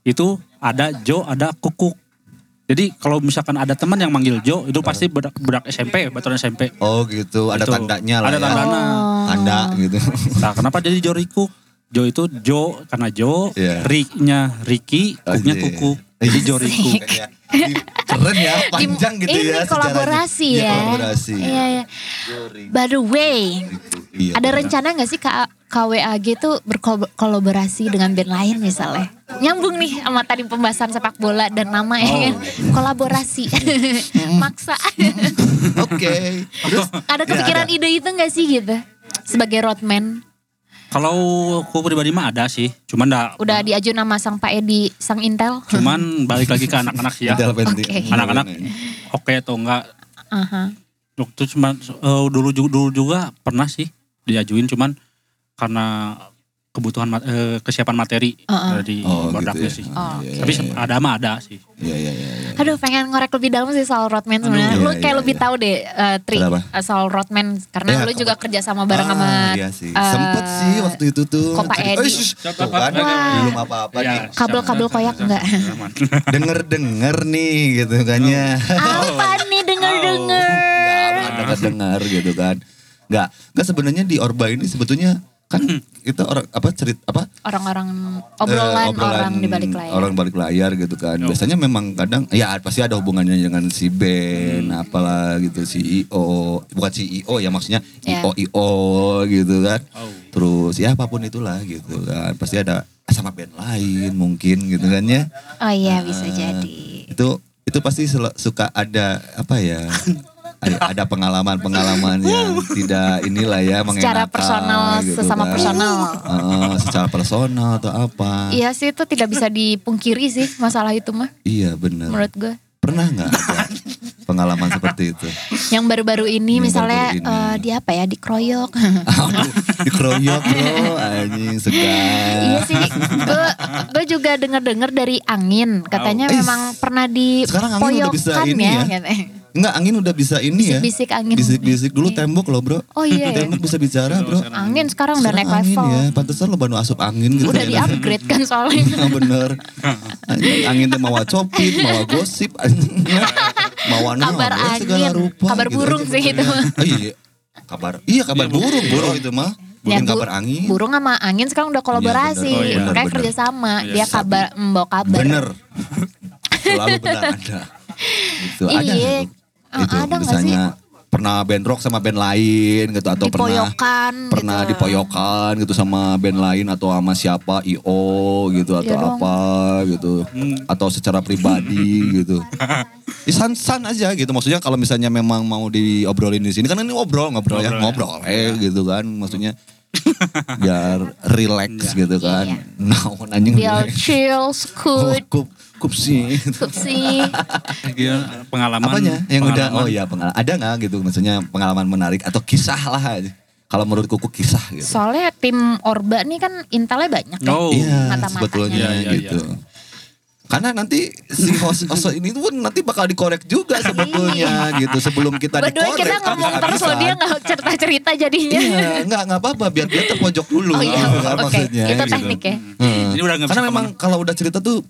itu ada Jo, ada Kukuk. Jadi kalau misalkan ada teman yang manggil Jo, itu pasti budak SMP, baturan SMP. Oh gitu, ada gitu. Tandanya lah. Ada ya. Tanda gitu. Nah kenapa jadi Jorickuk? Jo itu Jo karena Jo, Rik-nya Riki, Kuknya Kukuk. Jadi Jorickuk. Keren ya, panjang gitu ini ya. Ini kolaborasi ya. Iya. By the way, ada rencana gak sih KWAG tuh berkolaborasi dengan band lain misalnya? Nyambung nih sama tadi pembahasan sepak bola dan nama ya kan. Kolaborasi. Maksa. Oke. Terus ada kepikiran ide itu gak sih gitu? Sebagai roadman. Kalau aku pribadi mah ada sih, cuman udah diajuin nama sang Pak Eddy, sang Intel. Cuman balik lagi ke anak-anak sih ya. Anak-anak oke atau enggak. Waktu cuman dulu juga pernah sih diajuin, cuman karena kebutuhan kesiapan materi dari produknya sih. Tapi ada mah ada sih. Iya. Aduh pengen ngorek lebih dalam sih soal roadman sebenarnya. Lu kayak lebih tahu deh trik soal roadman karena lu juga kerja sama bareng sama sempet sih waktu itu tuh. Kok Pak Eddy. Belum apa-apa nih. Kabel-kabel koyak enggak? Dengar nih gitu kan ya. Apa nih dengar gitu kan. Enggak sebenarnya di Orba ini sebetulnya kan itu orang obrolan orang di balik layar. Orang balik layar gitu kan. Biasanya memang kadang ya pasti ada hubungannya dengan si band apalah gitu, CEO, bukan CEO ya maksudnya IO gitu kan. Terus ya apapun itulah gitu kan. Pasti ada sama band lain mungkin gitu kan ya. Oh iya bisa jadi. Itu pasti suka ada apa ya? Ada pengalaman-pengalaman yang tidak inilah ya mengenakan. Secara personal, gitu sesama kan. Personal. Secara personal atau apa. Iya sih itu tidak bisa dipungkiri sih masalah itu mah. Iya benar. Menurut gue. Pernah gak ada pengalaman seperti itu? Yang baru-baru ini dikroyok. Dikroyok bro, anjing segar. Iya sih, gue juga dengar dari angin. Katanya memang pernah dipoyokkan ya. Enggak, angin udah bisa ini ya. Bisik-bisik angin. Bisik-bisik dulu tembok loh bro. Oh iya. Tembok bisa bicara bro. Angin sekarang udah naik level. Angin ya, pantesan lo baru asup angin gitu. Udah di-upgrade kan soalnya. Nah bener. Angin tuh mawa copin, mawa gosip. Mawa nawa segala rupa. Kabar burung sih itu. Iya, kabar burung itu mah. Burung kabar angin. Burung sama angin sekarang udah kolaborasi. Kayak kerjasama. Dia kabar, membawa kabar. Bener. Selalu benar ada. Gitu, ada misalnya pernah band rock sama band lain gitu atau pernah dipoyokan gitu sama band lain atau sama siapa IO gitu atau apa gitu atau secara pribadi gitu. San aja gitu maksudnya kalau misalnya memang mau diobrolin di sini kan ini ngobrol ya. Gitu kan maksudnya biar relax gitu kan. Naon anjing. Biar chill, Kupsi. Pengalaman. Apanya? Yang pengalaman. Udah, pengalaman. Ada gak gitu maksudnya pengalaman menarik atau kisah lah. Kalau menurut Kuku kisah gitu. Soalnya tim Orba nih kan intelnya banyak kan. Sebetulnya gitu. Iya. Karena nanti si host ini tuh nanti bakal dikorek juga sebetulnya gitu sebelum kita dikorek. Berdua kita ngomong terus loh dia gak cerita-cerita jadinya. Iya enggak apa-apa biar dia terpojok dulu. Maksudnya. Itu teknik ya. Karena memang kalau udah cerita tuh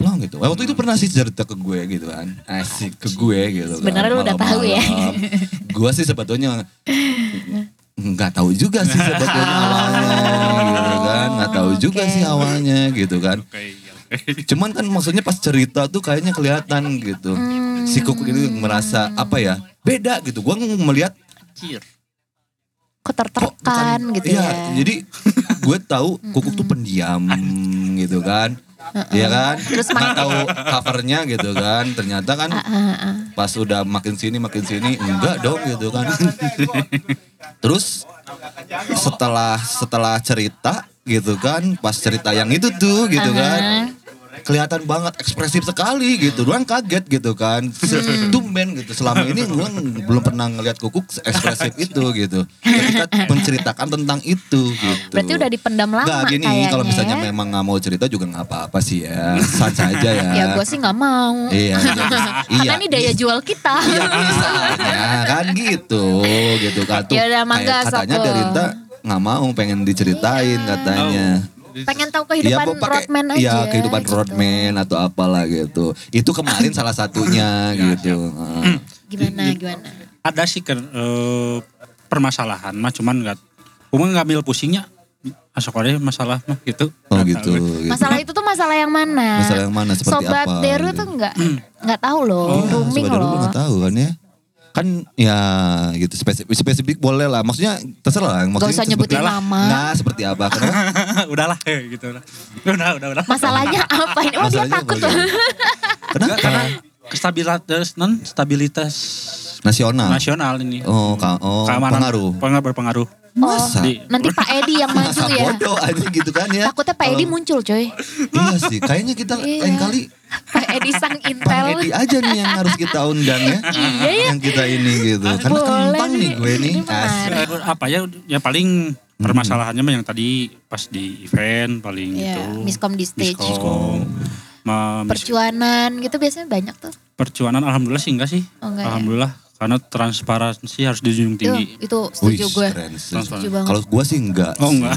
Long gitu. Waktu itu pernah sih cerita ke gue gitu kan. Asik ke gue gitu. Sebenarnya lu udah tahu ya. Gue sih sebetulnya nggak tahu juga sih sebetulnya awalnya gitu kan. Nggak tahu juga sih awalnya gitu kan. Cuman kan maksudnya pas cerita tuh kayaknya kelihatan gitu. Si Kuk ini merasa apa ya? Beda gitu. Gue melihat kok tertekan gitu ya. Iya, jadi gue tahu Kukuk tuh pendiam gitu kan. Iya kan, terus nggak tahu covernya gitu kan, ternyata kan pas udah makin sini enggak dong gitu kan. Terus setelah cerita gitu kan, pas cerita yang itu tuh gitu kan, kelihatan banget ekspresif sekali gitu, doang kaget gitu kan, tumben gitu. Selama ini gue belum pernah ngelihat Kukuk ekspresif itu gitu. Ketika menceritakan tentang itu gitu. Berarti udah dipendam lama kayaknya. Gak gini, kalau misalnya memang gak mau cerita juga gak apa-apa sih ya. Sah aja ya. Ya gue sih gak mau. Iya. Karena ini daya jual kita. Iya misalnya kan gitu kan. Tuh, yaudah, mangga, katanya Derinta gak mau pengen diceritain katanya. Pengen tahu kehidupan ya, roadman aja. Iya, kehidupan gitu. Roadman atau apalah gitu. Itu kemarin salah satunya gitu. Gimana? Ada sih permasalahan mah, cuman nggak ambil pusingnya. Masalahnya masalah mah gitu. Oh gitu. Masalah itu tuh masalah yang mana? Masalah yang mana? Seperti Sobat apa? Sobat Deru tuh nggak tahu loh. Rooming loh. Sobat Deru nggak tahu kan ya. Kan ya gitu spesifik boleh lah, maksudnya terserah lah, maksudnya gak usah nyebutin nama. Nah seperti apa karena udahlah gitu lah. Udah. Masalahnya apa ini? Oh dia takut loh. Karena stabilitas nasional ini. Oh, pengaruh. Masa? Nanti Pak Eddy yang maju ya. Bodoh aja gitu kan ya. Takutnya Pak Eddy muncul coy. Iya sih, kayaknya kita lain kali. Pak Eddy sang Intel. Pak Eddy aja nih yang harus kita undang ya. Iya. Yang kita ini gitu. Karena kentang nih gue nih. Apa ya paling permasalahannya yang tadi pas di event paling itu. Miskom di stage. Percuanan gitu biasanya banyak tuh. Percuanan alhamdulillah sih enggak sih. Alhamdulillah. Karena transparansi harus dijunjung tinggi. Itu setuju gue. Kalau gue sih enggak. Oh enggak.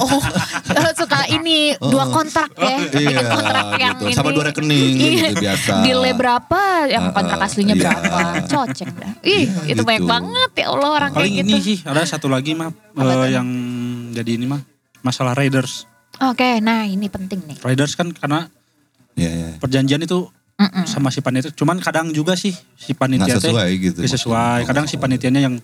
Oh kalau suka ini dua kontrak ya. Iya kontrak yang gitu. Sama dua rekening gitu biasa. Delay berapa, yang kontrak aslinya berapa. Cocek dah. Ih itu banyak banget ya Allah orang kayak gitu. Paling ini sih ada satu lagi mah yang jadi ini mah. Masalah riders. Oke nah ini penting nih. Riders kan karena perjanjian itu. Sama si panitia, cuman kadang juga sih si panitia sesuai. Kadang si panitianya yang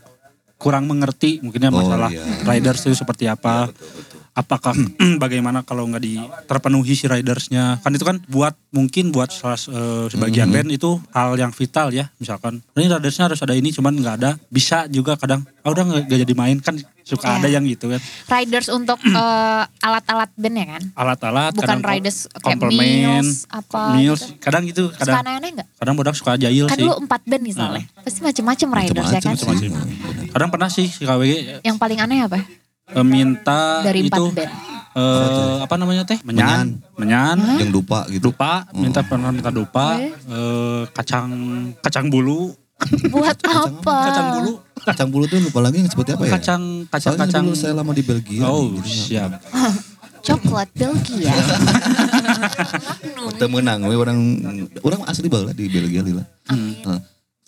kurang mengerti mungkinnya masalah riders itu seperti apa. Betul. Apakah bagaimana kalau nggak terpenuhi si ridersnya? Kan itu kan buat sebagian band itu hal yang vital ya. Misalkan ini ridersnya harus ada ini, cuman nggak ada. Bisa juga kadang, udah nggak jadi main kan. Suka ada yang gitu kan. Riders untuk alat-alat band ya kan? Alat-alat. Bukan riders kayak meals apa gitu. Kadang gitu. Kadang, suka aneh-aneh gak? Kadang bodak suka jahil sih. Kan lu 4 band misalnya. Pasti macam-macam riders ya kan? Macem-macem. Kadang pernah sih si KWG. Yang paling aneh apa? Minta dari itu. Apa namanya teh? Menyan. Yang dupa gitu. Dupa. Minta dupa. Kacang bulu. Buat apa? Kacang bulu tuh lupa lagi yang seperti apa ya? Kacang. Dulu saya lama di Belgia. Oh siap. Coklat Belgia. Temu menang, orang asli banget di Belgia lila.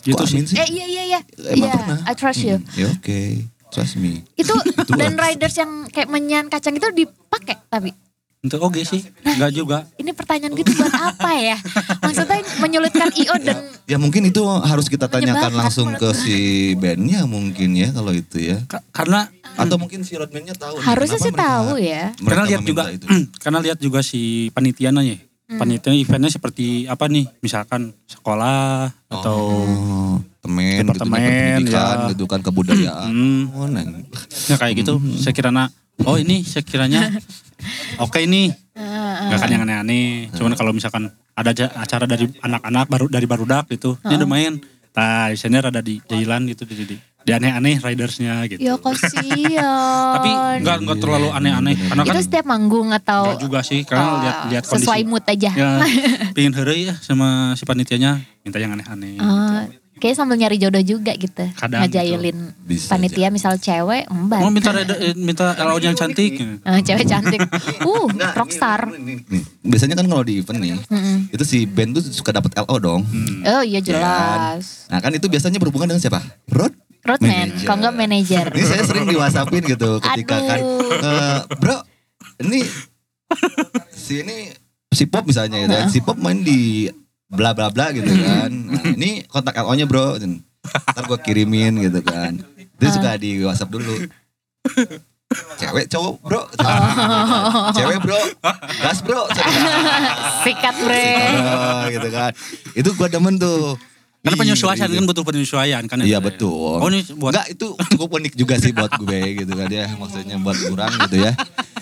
Gitu sih. Iya. Emang pernah. I trust you. Ya okay. Trust me. Itu dan riders yang kayak menyan kacang itu dipakai tapi. Untuk oke sih, enggak juga. Ini pertanyaan gitu buat apa ya? Maksudnya menyulitkan IO dan... Ya mungkin itu harus kita tanyakan langsung ke si bandnya mungkin ya kalau itu ya. Karena... Atau mungkin si roadman-nya tahu. Harusnya sih tahu ya. Karena lihat juga si panitiananya. Panitia eventnya seperti apa nih? Misalkan sekolah atau... Teman, pendidikan, gitu kan kebudayaan. Ya kayak gitu, saya kirana... Oh ini sekiranya oke nih, gak kan yang aneh-aneh. Cuman kalau misalkan ada acara dari anak-anak baru dari barudak gitu, ini udah main. Nah biasanya rada di jalan gitu, di aneh-aneh ridersnya gitu. Ya kasihan. Tapi gak terlalu aneh-aneh. Karena kan, itu setiap manggung atau? Gak juga sih, karena lihat kondisi. Sesuai mood aja. Ya, pingin heureuy ya sama si panitianya, minta yang aneh-aneh. Kayaknya sambil nyari jodoh juga gitu. Kadang ngajailin gitu. Panitia aja. Misal cewek embat. Mau minta LO yang cantik. Cewek cantik. Rockstar. Nih, biasanya kan kalau di event nih. Mm-hmm. Itu si band tuh suka dapat LO dong. Hmm. Oh iya jelas. Dan, nah kan itu biasanya berhubungan dengan siapa? Roadman. Kalau enggak manajer. Ini saya sering di WhatsAppin gitu. Ketika kan. Bro ini. Si Pop misalnya. Gitu. Si Pop main di... bla bla bla gitu kan. Nah, ini kontak LO nya bro. Ntar gue kirimin gitu kan. Dia suka di WhatsApp dulu. Cewek cowok bro. Cewek bro. Gas bro. Sikat bre. Gitu kan. Itu gue demen tuh. Karena penyesuaian kan butuh penyesuaian kan. Iya betul. Oh, ini buat... Enggak itu cukup unik juga sih buat gue gitu kan ya. Maksudnya buat kurang gitu ya.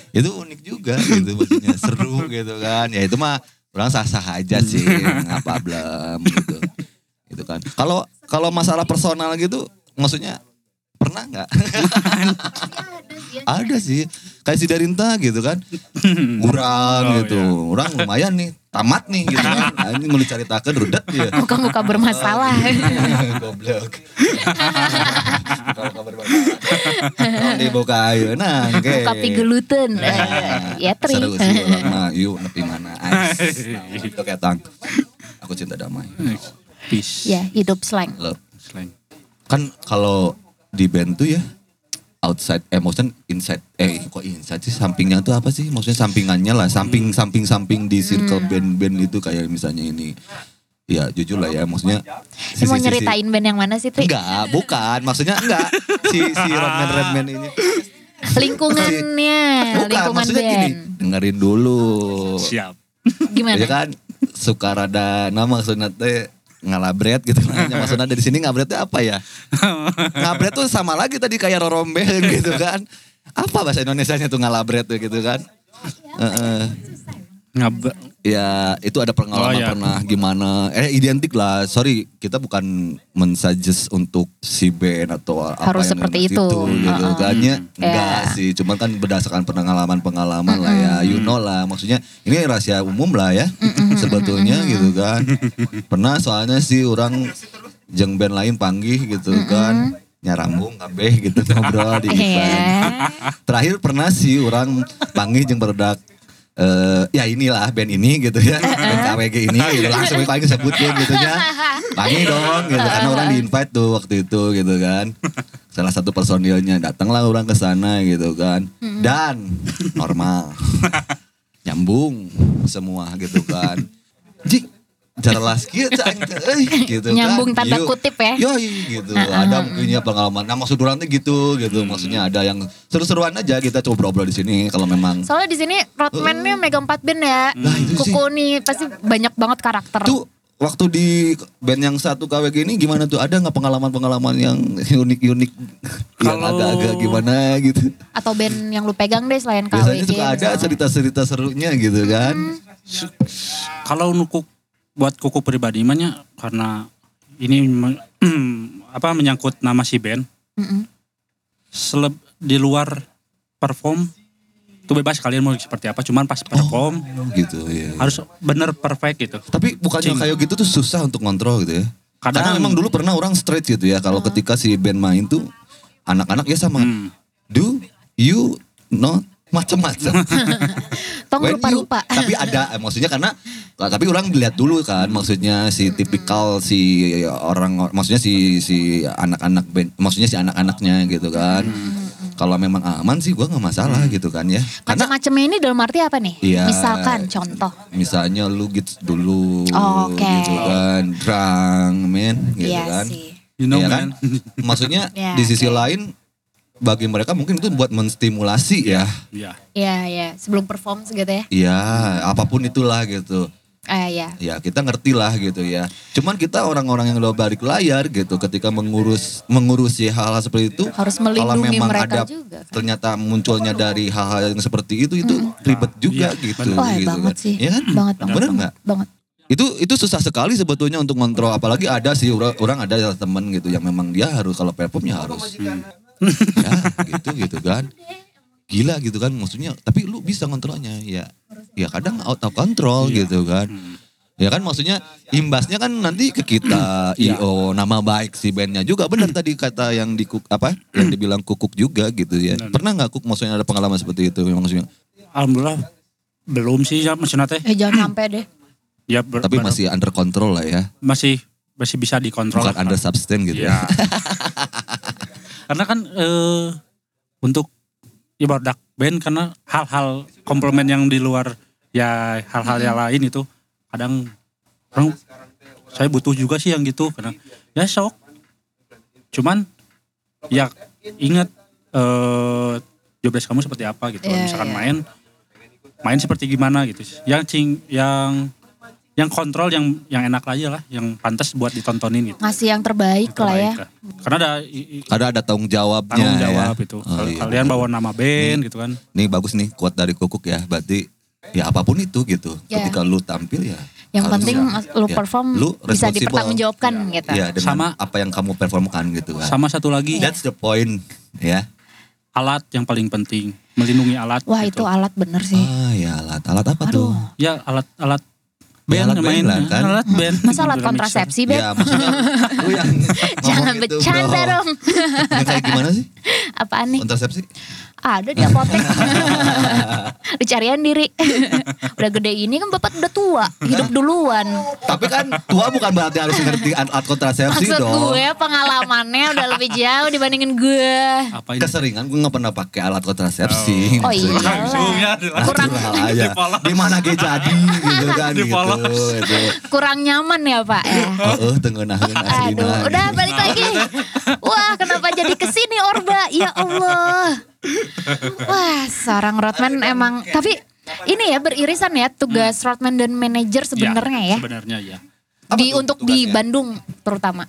Itu unik juga gitu maksudnya. Seru gitu kan. Ya itu mah. Orang sah-sah aja sih, nggak problem gitu, gitu kan. Kalau masalah personal gitu, maksudnya pernah nggak? Ada sih, kayak si Darinta gitu kan, kurang gitu, orang lumayan nih, tamat nih gitu kan. Nah, ini mau diceritakan rudet dia. Muka-muka bermasalah. Goblok. Muka-muka bermasalah. Kalau dibuka ayo nangke. Muka pigeluten. Ya tri. Seru sih orang mah, yuk nepi mana. Itu kayak tang. Aku cinta damai. Peace. Ya, hidup slang. Love. Slang. Kan kalau di band tuh ya, outside emotion, inside, kok inside sih, sampingnya tuh apa sih? Maksudnya sampingannya lah, samping di circle band-band itu kayak misalnya ini. Ya jujur lah ya, maksudnya. Ini mau nyeritain band yang mana sih Tri? Enggak, bukan, maksudnya enggak. si Roadman ini. Lingkungannya, bukan, lingkungan maksudnya band. Gini, dengerin dulu. Siap. Gimana? Ya kan, suka rada, nah maksudnya teh. Ngalabret gitu namanya, maksudnya dari sini ngabretnya apa ya? Ngabret tuh sama lagi tadi kayak rorombel gitu kan. Apa bahasa Indonesianya tuh ngalabret tuh gitu kan. Ya itu ada pengalaman pernah gimana. Identik lah, sorry kita bukan mensuggest untuk si band atau apa harus yang seperti itu gitu kan. Enggak sih, cuman kan berdasarkan pengalaman-pengalaman lah ya. You know lah, maksudnya ini rahasia umum lah ya. Sebetulnya gitu kan. Pernah soalnya sih orang jeng band lain panggih gitu kan. Nyarambung kabeh gitu ngobrol di event. Terakhir pernah sih orang panggih jeng berdak. Ya inilah band ini gitu ya. Band KWG ini gitu. Langsung panggih sebutin gitu ya. Panggih dong gitu. Karena orang di invite tuh waktu itu gitu kan. Salah satu personilnya datanglah orang ke sana gitu kan. Dan normal. Nyambung semua gitu kan. Ji, jaralah skill gitu kan. Nyambung tanda kutip ya. Yoi gitu. Ada mungkinnya pengalaman. Nah maksud orangnya gitu. Maksudnya ada yang seru-seruan aja kita coba obrol di sini kalau memang. Soalnya di sini Roadman-nya mega 4 band ya. Nah, Kuku nih pasti banyak banget karakter. Tuh waktu di band yang satu KWG ini gimana tuh? Ada gak pengalaman-pengalaman yang unik-unik? Yang agak-agak gimana gitu? Atau band yang lu pegang deh selain KWG? Biasanya suka ada cerita-cerita serunya gitu kan. Kalau buat Kuku pribadi emangnya karena ini menyangkut nama si band. Di luar perform itu bebas kalian mau seperti apa, cuman pas perform gitu ya. Harus bener perfect gitu. Tapi bukannya kayak gitu tuh susah untuk ngontrol gitu ya. Karena memang dulu pernah orang straight gitu ya, kalau ketika si band main tuh anak-anak ya sama do you know macam-macam. Tong lupa. Tapi ada maksudnya karena tapi orang dilihat dulu kan, maksudnya si tipikal si orang, maksudnya si anak-anak band, maksudnya si anak-anaknya gitu kan. Kalau memang aman sih gue gak masalah gitu kan ya. Macam-macamnya ini dalam arti apa nih? Ya, misalkan contoh. Misalnya lu gitu dulu. Gitu kan. Drang men gitu kan. You know kan? Maksudnya di sisi lain bagi mereka mungkin itu buat menstimulasi ya. Iya. Sebelum perform gitu ya. Iya apapun itulah gitu. Ya kita ngerti lah gitu ya. Cuman kita orang-orang yang udah balik layar gitu, ketika mengurusi hal-hal seperti itu harus melindungi mereka juga. Ternyata munculnya dari hal-hal yang seperti itu ribet juga gitu. Banget sih. Iya kan? Banget. Bener nggak? Banget. Itu susah sekali sebetulnya untuk ngontrol. Apalagi ada sih orang ada temen gitu yang memang dia harus kalau performnya harus. Ya gitu kan. Gila gitu kan maksudnya, tapi lu bisa kontrolnya ya kadang out of control gitu kan. Ya kan maksudnya imbasnya kan nanti ke kita IO nama baik si bandnya juga benar tadi kata yang di apa yang dibilang Kukuk juga gitu ya. Pernah nggak Kuk maksudnya ada pengalaman seperti itu maksudnya? Alhamdulillah belum sih maksudnya teh. Jangan sampai deh. Ya, tapi masih under control lah ya. Masih bisa dikontrol. Bukan under substance gitu ya. Karena kan untuk ibarat band karena hal-hal komplemen yang di luar ya hal-hal yang lain itu kadang orang, saya butuh juga sih yang gitu karena ya sok cuman ya ingat jobdesk kamu seperti apa gitu misalkan main seperti gimana gitu yang kontrol yang enak aja lah yang pantas buat ditontonin gitu ngasih yang terbaik lah ya karena ada tanggung jawab ya. Itu kalian bawa nama band nih, gitu kan nih bagus nih kuat dari Kukuk ya berarti ya apapun itu gitu. Yeah. Ketika lu tampil ya. Yang penting lu perform lu bisa dipertanggungjawabkan gitu. Ya, sama apa yang kamu performkan gitu kan. Sama satu lagi. That's the point ya. Alat yang paling penting. Melindungi alat. Wah gitu. Itu alat bener sih. Ah ya alat. Alat apa tuh? Ya alat band main lah kan. Alat band. Masa alat kontrasepsi band? Ya maksudnya lu yang jangan gitu, bercanda dong. Yang kayak gimana sih? Apaan nih? Kontrasepsi? Ada di apotek. Dicarian diri. Udah gede ini kan bapak udah tua. Hidup duluan. Tapi kan tua bukan berarti harus ngerti alat kontrasepsi maksud dong. Maksud gue pengalamannya udah lebih jauh dibandingin gue. Keseringan gue gak pernah pakai alat kontrasepsi. Oh gitu. Iya. Kurang. Dimana gue jadi gitu kan gitu. Kurang nyaman ya pak. Tengenah-tengenah. Aduh udah balik lagi. Wah kenapa jadi kesini Orba. Ya Allah. Wah, seorang roadman emang, tapi ini ya beririsan ya tugas roadman dan manajer sebenarnya ya. Sebenarnya ya. Untuk di Bandung terutama.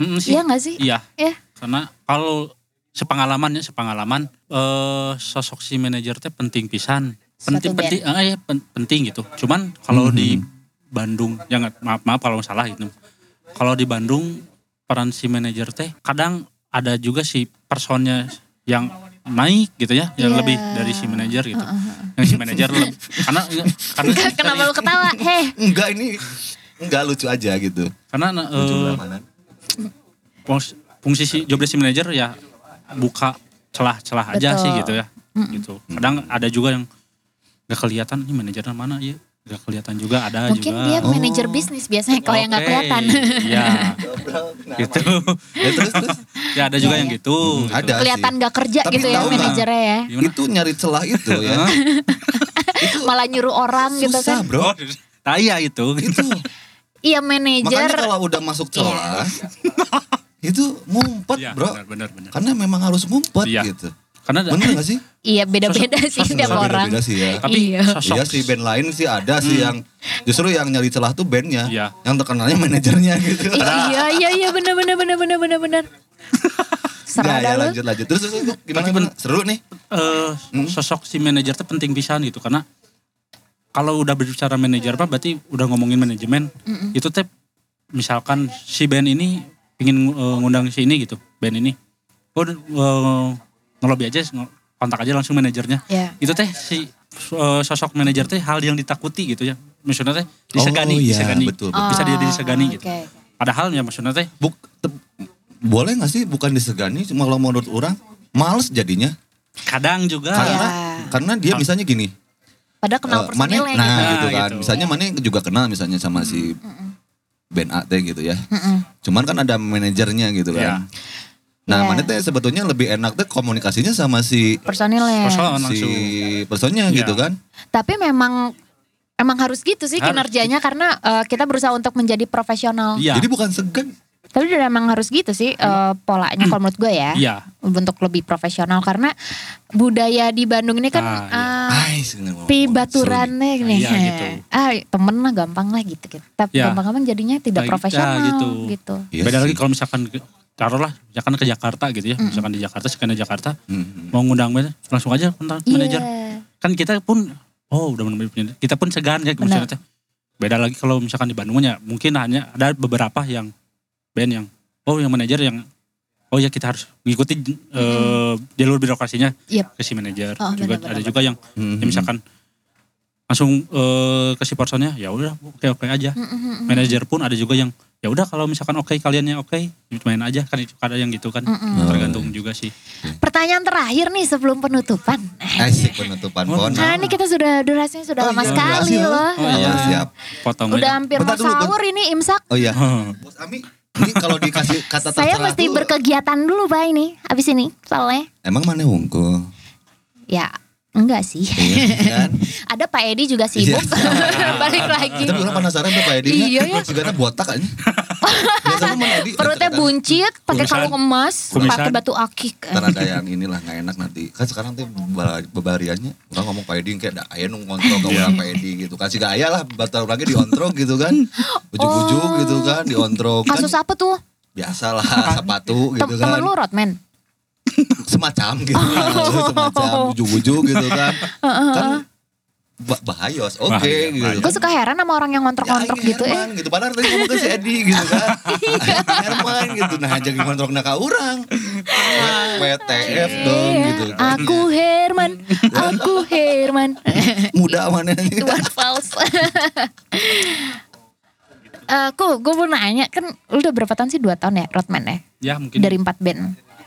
Iya nggak sih? Iya. Ya. Karena kalau sepengalaman sosok si manajer teh penting pisan. Penting gitu. Cuman kalau di Bandung, maaf kalau salah gitu. Kalau di Bandung peran si manajer teh kadang ada juga si personnya yang naik gitu ya, yang lebih dari si manajer gitu. Yang si manajer lebih, karena kenapa lu ketawa? Heh. Enggak lucu aja gitu. Karena fungsi si job desk manajer ya buka celah-celah aja sih gitu ya. Gitu. Kadang ada juga yang enggak kelihatan ini manajernya mana ya. Enggak kelihatan juga ada mungkin dia manajer bisnis biasanya kalau yang enggak kelihatan. Iya. Gitu. Ya terus. Ya ada juga yang gitu. Ada kelihatan gak kerja tapi gitu ya manajernya ya. Gimana? Itu nyari celah itu ya. Itu malah nyuruh orang susah, gitu kan. Susah bro. Nah iya itu. Iya manajer. Makanya kalau udah masuk celah. Itu ngumpet ya, bro. Benar. Karena memang harus ngumpet ya. Gitu. Karena bener gak sih? Iya beda-beda sih tiap orang. Beda-beda sih ya. Tapi iya sih band lain sih ada sih yang justru yang nyari celah tuh bandnya. Iya. Yang terkenalnya manajernya gitu. Iya benar. Serada lu. Lanjut. Terus gimana? Seru nih. Sosok si manajer tuh penting pisan gitu karena kalau udah berbicara manajer apa berarti udah ngomongin manajemen. Itu teh misalkan si band ini pengin ngundang si ini gitu, band ini. Ngelobi aja, kontak aja langsung manajernya. Yeah. Itu teh si sosok manajer teh hal yang ditakuti gitu ya. Maksudnya teh disegani. Betul. Bisa dia disegani gitu. Okay. Padahal ya maksudnya teh. Boleh gak sih bukan disegani, cuma kalau menurut orang males jadinya. Kadang juga. Karena dia misalnya gini. Padahal kenal personilnya gitu. Nah gitu kan, gitu. Misalnya Mane juga kenal misalnya sama si band AT gitu ya. Cuman kan ada manajernya gitu kan. Yeah. Nah, mana teh sebetulnya lebih enak teh komunikasinya sama si personilnya. Personnya gitu kan. Tapi memang harus gitu sih kinerjanya karena kita berusaha untuk menjadi profesional. Ya. Jadi bukan segan. Tapi memang harus gitu sih polanya kalau menurut gue ya. Iya. Untuk lebih profesional karena budaya di Bandung ini kan baturannya nih. Iya gitu. Temen lah gampang lah gitu. Tapi gampang-gampang jadinya tidak profesional gitu. Yes. Beda lagi kalau misalkan taruhlah misalkan ke Jakarta gitu ya, misalkan di Jakarta, sekalian di Jakarta, mau ngundang langsung aja manajer. Kan kita pun, udah bener-bener, kita pun segan ya misalnya. Beda lagi kalau misalkan di Bandung ya, mungkin hanya ada beberapa yang band yang manajer yang, kita harus ngikuti jalur birokrasinya ke si manajer. Juga bener-bener. Ada juga yang misalkan langsung kasih personnya, ya udah oke aja. Manajer pun ada juga yang ya udah kalau misalkan oke kaliannya oke, main aja kan, ada yang gitu kan. Tergantung juga sih. Pertanyaan terakhir nih sebelum penutupan. Asik penutupan pon. Karena ini kita sudah durasinya sudah lama sekali loh. Oh, iya. Siap. Potong udah aja. Hampir mau sahur ini imsak. Oh iya. Bos Ami. Ini kalau dikasih kata terserah. Saya mesti dulu berkegiatan dulu Pak ini. Abis ini soalnya. Emang mana wungkul? Ya enggak sih. Iya, kan? Ada Pak Eddy juga sibuk. Balik lagi. Tapi orang penasaran tuh Pak Eddy. Iya ya. Juga botak aja. Perutnya buncit, pakai kalung emas, pakai batu akik. Ntar ada yang inilah gak enak nanti. Kan sekarang tuh bebariannya, orang ngomong Pak Eddy kayak dah ayah nung kontrol ke orang Pak Eddy gitu. Kasih gak ayah lah, batal orangnya diontrok gitu kan. Ujuk-ujuk gitu kan, diontrok. Kasus apa tuh? Biasalah, sepatu gitu kan. Temen lu Rodman? Semacam gitu kan, semacam ujuk-ujuk gitu kan. Kan bahayos, oke gitu. Gue suka heran sama orang yang ngontrok-ngontrok ya, gitu Herman, gitu. Padahal tadi ngomong ke si Eddy gitu kan. Herman gitu, nah jangan ngontrok naka orang. WTF dong gitu kan. Aku Herman. Muda mana nih. Tuan fals. Gue mau nanya, kan lu udah berapa tahun sih? 2 tahun ya Rodman ya? Ya mungkin. Dari 4 band.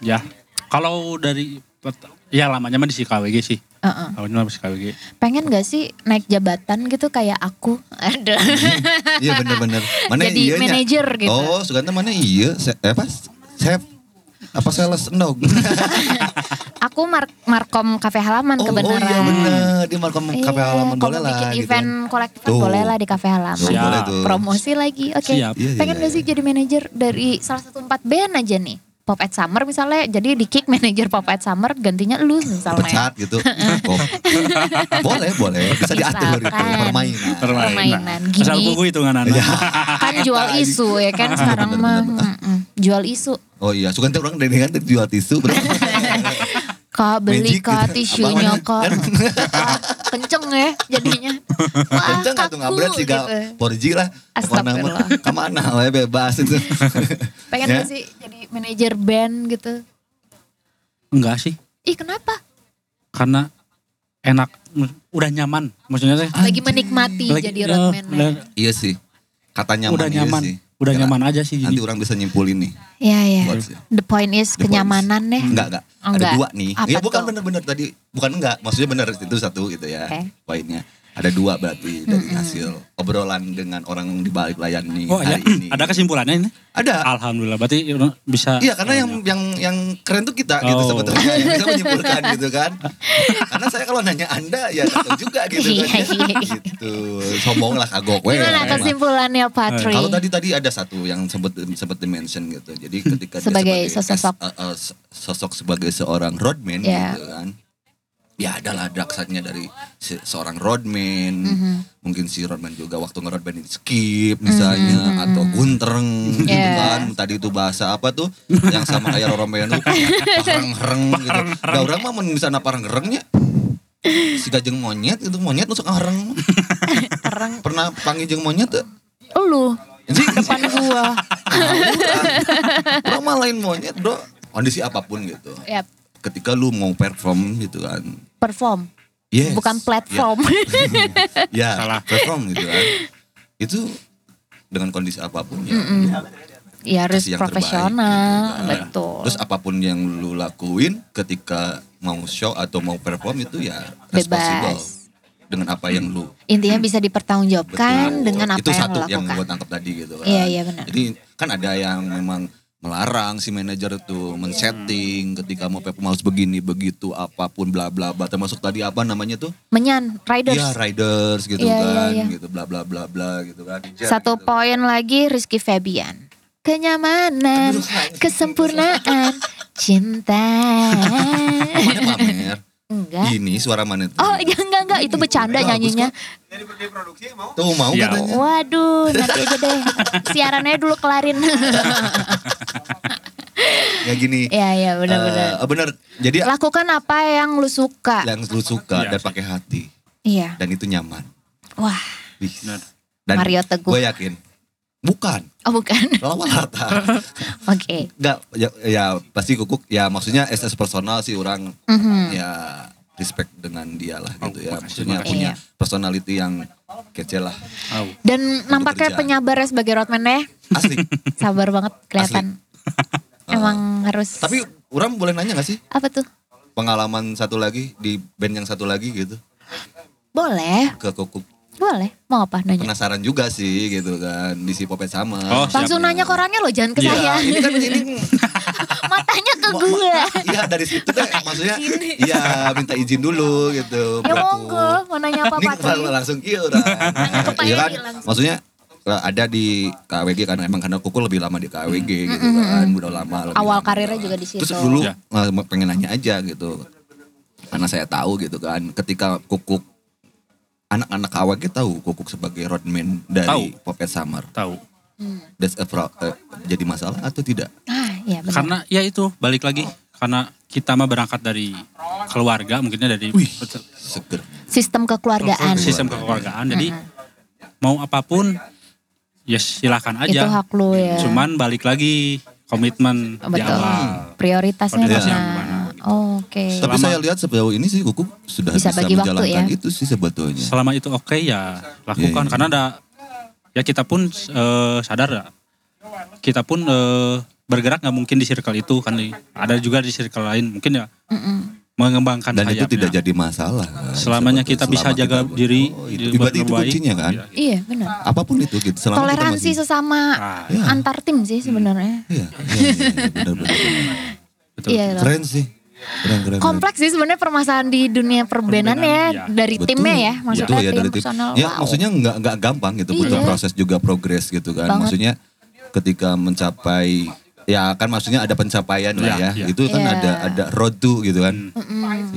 Ya, kalau dari... Ya lamanya mah di si KWG sih. Awalnya masih KWG. Pengen gak sih naik jabatan gitu kayak aku? Ada. Iya bener-bener. Jadi manajer gitu. Oh Suganta mana iya. Apa? Chef? Apa sales? No. Aku markom Cafe Halaman kebenaran. Oh iya bener. Di markom Cafe Halaman boleh lah. Kalau bikin event kolektif boleh lah di Cafe Halaman. Promosi lagi. Oke. Pengen gak sih jadi manajer dari salah satu 4 band aja nih? Pop at Summer misalnya, jadi di kick manajer Pop at Summer gantinya lu misalnya. Pecat gitu. Boleh, bisa diatur gitu, permainan. Asal buku itu kan anak. Kan jual isu ya kan sekarang mah, jual isu. Oh iya, suka nanti orang dengan jual isu berapa. Kak beli kak tisunya kak, kenceng ya jadinya. Wah, kenceng atau ngabret sih gak porji lah. Astagfirullah. Kemana lah bebas itu. Pengen gak sih jadi manajer band gitu? Enggak sih. Ih kenapa? Karena enak, udah nyaman. Maksudnya sih. Lagi menikmati jadi roadman. Iya sih, kata nyaman udah nyaman. Iya sih. Udah ya, nyaman aja sih. Nanti orang bisa nyimpulin nih. Iya. The point is the kenyamanan deh. Enggak. Ada 2 nih. Ya, bukan bener-bener tadi. Bukan enggak. Maksudnya bener itu 1 gitu ya. Okay. Poinnya. Ada 2 berarti dari hasil obrolan dengan orang di balik layar nih hari ini. Ada kesimpulannya ini? Ada. Alhamdulillah berarti bisa. Iya karena yang keren tuh kita gitu sebetulnya. Yang bisa menyimpulkan gitu kan. Karena saya kalau nanya Anda ya tahu juga gitu kan. Gitu. Sombong lah kagok. Gimana kesimpulannya Patri? Kalau tadi ada 1 yang sempat di-mention gitu. Jadi ketika sebagai seorang roadman gitu kan. Ya adalah daksanya dari seorang roadman, mungkin si roadman juga waktu ngeroadman skip misalnya, atau guntereng gitu kan, tadi itu bahasa apa tuh, yang sama kayak romean tuh, parang-hereng gitu, gak orang mah misalnya parang-herengnya, si gajeng monyet itu monyet masuk hereng, pernah panggil jeng monyet tuh? Lu, depan gua. Orang mah lain monyet bro, kondisi apapun gitu. Yep. Ketika lu mau perform gitu kan. Perform? Yes. Bukan platform. Ya, salah. Perform gitu kan. Itu dengan kondisi apapun ya. Ya harus profesional. Gitu kan. Betul. Terus apapun yang lu lakuin ketika mau show atau mau perform itu ya. Bebas. Dengan apa yang lu. Intinya bisa dipertanggungjawabkan dengan apa yang lu lakukan. Itu 1 yang gua tangkap tadi gitu kan. Iya benar. Jadi kan ada yang memang melarang si manajer tuh men-setting ketika mau perform harus begini begitu apapun bla bla bla, termasuk tadi apa namanya tuh riders gitu kan gitu bla bla bla bla gitu kan. Satu gitu. Poin lagi Rizky Febian, kenyamanan, kesempurnaan, cinta. Mana pamer? Enggak. Ini suara mana tuh? Oh enggak itu bercanda nyanyinya. Dari produksi mau? Tuh mau katanya. Waduh nanti aja deh. Siarannya dulu kelarin. Ya gini. Iya benar. Benar. Jadi lakukan apa yang lu suka. Yang lu suka dan pakai hati. Iya. Dan itu nyaman. Wah. Dan Mario Teguh. Gue yakin. Bukan. Oh bukan. Lawan harta. Oke. Enggak, ya pasti kukuk. Ya maksudnya SS personal sih orang. Ya respect dengan dia lah gitu ya. Maksudnya punya personality yang kece lah. Dan nampak kayak penyabar sebagai roadman ya. Asli. Sabar banget kelihatan. Emang harus. Tapi Uram boleh nanya gak sih? Apa tuh? Pengalaman satu lagi di band yang satu lagi gitu. Boleh. Ke Kukup. Boleh, mau apa nanya? Penasaran juga sih gitu kan, di si Pop at Summer. Oh, langsung nanya ke orangnya loh, jangan ke saya. Ini kan ini matanya ke gue. Iya dari situ kan maksudnya, iya minta izin dulu gitu. Ya monggo, mau nanya apa-apa sih. Langsung kieu udah. Iya kan, maksudnya ada di KWG kan, emang karena Kuku lebih lama di KWG gitu kan, udah lama. Awal karirnya juga di situ. Terus dulu pengen nanya aja gitu, karena saya tahu gitu kan, ketika Kuku anak-anak KAWANG tahu Kukuk sebagai roadman dari Pop at Summer. Tahu. Jadi masalah atau tidak? Ah, iya benar. Karena ya itu balik lagi karena kita mah berangkat dari keluarga, mungkinnya dari sistem kekeluargaan. Sistem kekeluargaan. Jadi mau apapun ya silakan aja. Itu hak lu ya. Cuman balik lagi komitmen di awal. Prioritasnya mana? Oke. Tapi saya lihat sejauh ini sih Kuku sudah bisa menjalankan itu sih sebetulnya. Selama itu oke ya lakukan karena ada ya kita pun sadar lah. Kita pun bergerak nggak mungkin di circle itu kan ada juga di circle lain mungkin ya mengembangkan dan sayapnya. Dan itu tidak jadi masalah. Selamanya kita bisa jaga diri. Berarti itu kuncinya kan? Iya benar. Apapun itu gitu. Toleransi sesama antar tim sih sebenarnya. Iya benar-benar. Keren sih. Keren. Kompleks sih sebenarnya permasalahan di dunia perbenan ya dari timnya ya maksudnya ya, tim personal. Ya maksudnya nggak gampang gitu butuh proses juga progres gitu kan. Banget. Maksudnya ketika mencapai ya kan maksudnya ada pencapaian lah ya. Itu kan ada road to gitu kan.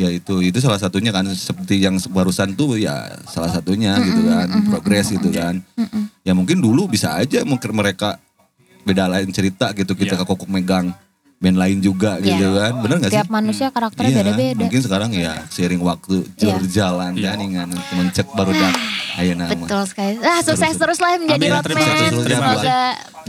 Ya itu salah satunya kan seperti yang barusan tuh ya salah satunya gitu kan progres gitu kan. Ya mungkin dulu bisa aja mungkin mereka beda lain cerita gitu kita Kukuk megang band lain juga gitu kan, bener gak sih? Tiap manusia karakternya beda-beda. Mungkin sekarang ya seiring waktu berjalan kan, dengan mencek baru ayo nama. Betul sekali. Ah sukses terus lah menjadi roadman. Semoga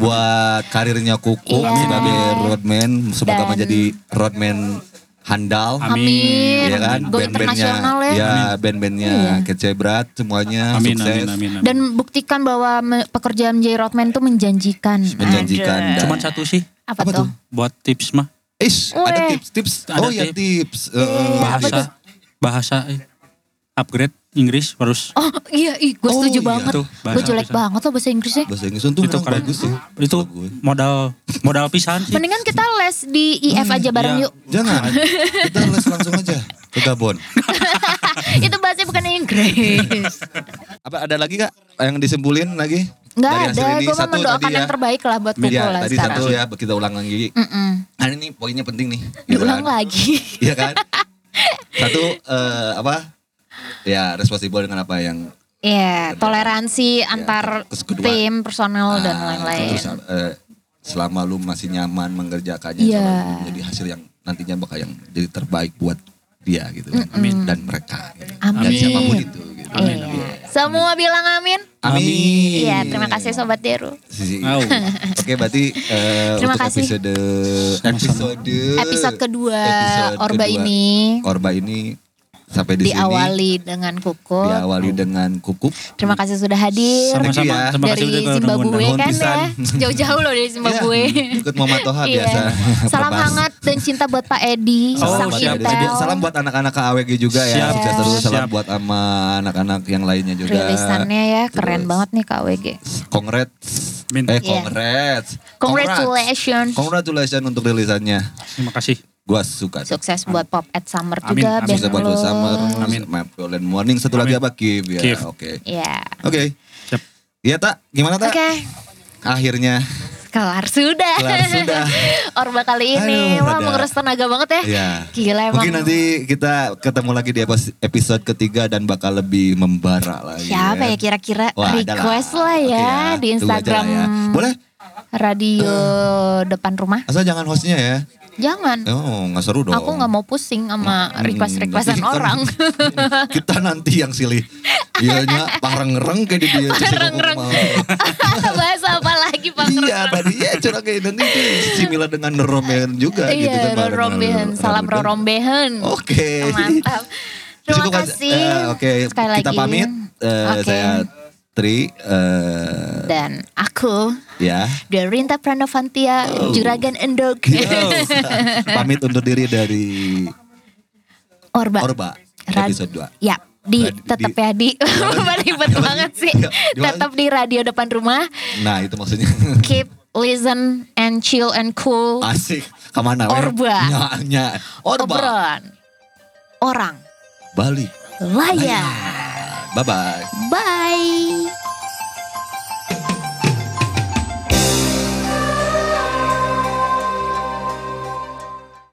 buat karirnya Kuku sebagai roadman, semoga menjadi roadman handal. Amin. Iya kan, band-bandnya, ya band-bandnya kecebrat semuanya sukses. Dan buktikan bahwa pekerjaan menjadi roadman itu menjanjikan. Menjanjikan. Cuman satu sih. Apa tuh? Buat tips mah. Ada tips. Oh ya tips. Bahasa upgrade Inggris harus. Oh iya, gue setuju banget. Gue jelek banget loh bahasa Inggrisnya. Bahasa Inggris itu bagus sih. Itu modal pisan sih. Mendingan kita les di IF aja bareng yuk. Jangan, kita les langsung aja ke Gabon. Itu bahasa bukan Inggris. Apa ada lagi kak yang disembulin lagi? Enggak ada, gue mau mendoakan yang terbaik lah buat Kuku lah tadi sekarang. Tadi satu ya, kita ulang lagi. Nah ini poinnya penting nih. Diulang lagi. Iya kan? Satu, apa? Ya, responsibel dengan apa yang... Iya, toleransi antar tim, personal dan lain-lain. Terus, selama lu masih nyaman mengerjakannya, jadi hasil yang nantinya bakal yang jadi terbaik buat dia gitu. Amin. Dan mereka. Gitu. Amin. Dan siapapun itu. Gitu. Amin. Semua bilang amin. Amin. Iya, terima kasih Sobat Deru. Oke, berarti terima kasih. Episode kedua Orba ini. Orba ini sampai di sini. Diawali dengan Kuku. Terima kasih sudah hadir. Sama-sama. Dari Zimbabwe kan ya. Jauh-jauh loh dari Zimbabwe. Ikut Mama Toha biasa. Salam hangat dan cinta buat Pak Eddy. Salam Intel. Salam buat anak-anak KAWG juga ya. Salam buat sama anak-anak yang lainnya juga. Rilisannya ya keren banget nih KAWG. Congratulations untuk rilisannya. Terima kasih. Gua suka. Sukses buat Pop at Summer juga. Amin. Sukses buat Pop at Summer. Amin. My Violainé Morning. Satu lagi apa? Give. Ya, oke. Iya. Oke. Siap. Iya tak? Gimana tak? Oke. Akhirnya. Kelar sudah. Orba kali ini. Wah menguras tenaga banget ya. Iya. Gila emang. Mungkin nanti kita ketemu lagi di episode ketiga dan bakal lebih membara lagi. Siapa ya kira-kira? Request lah ya di Instagram. Boleh? Radio depan rumah. Asal jangan hostnya ya. Jangan. Oh gak seru dong. Aku gak mau pusing sama request-requestan orang. Kita nanti yang silih. Ianya pareng-reng kayak dia. Pareng-reng. Bahasa apa lagi pareng-reng. Iya tadi ya curang kayak nanti itu similar dengan Rombehan juga. Iya gitu, Rombehan. Salam Rombehan. Oke. Mantap. Terima kasih. Sekali lagi. Kita pamit. Saya Tri. Dan aku. Ya. Dorinta Pranovantia. Juragan Endok. Pamit undur diri dari Orba. Episode 2. Ya. Tetap ya di ribet banget sih. Tetap di radio depan rumah. Nah itu maksudnya. Keep listen and chill and cool. Asik. Kemana? Orba. Nya. Orba. Obron. Orang. Bali. Layar. Bye-bye. Bye.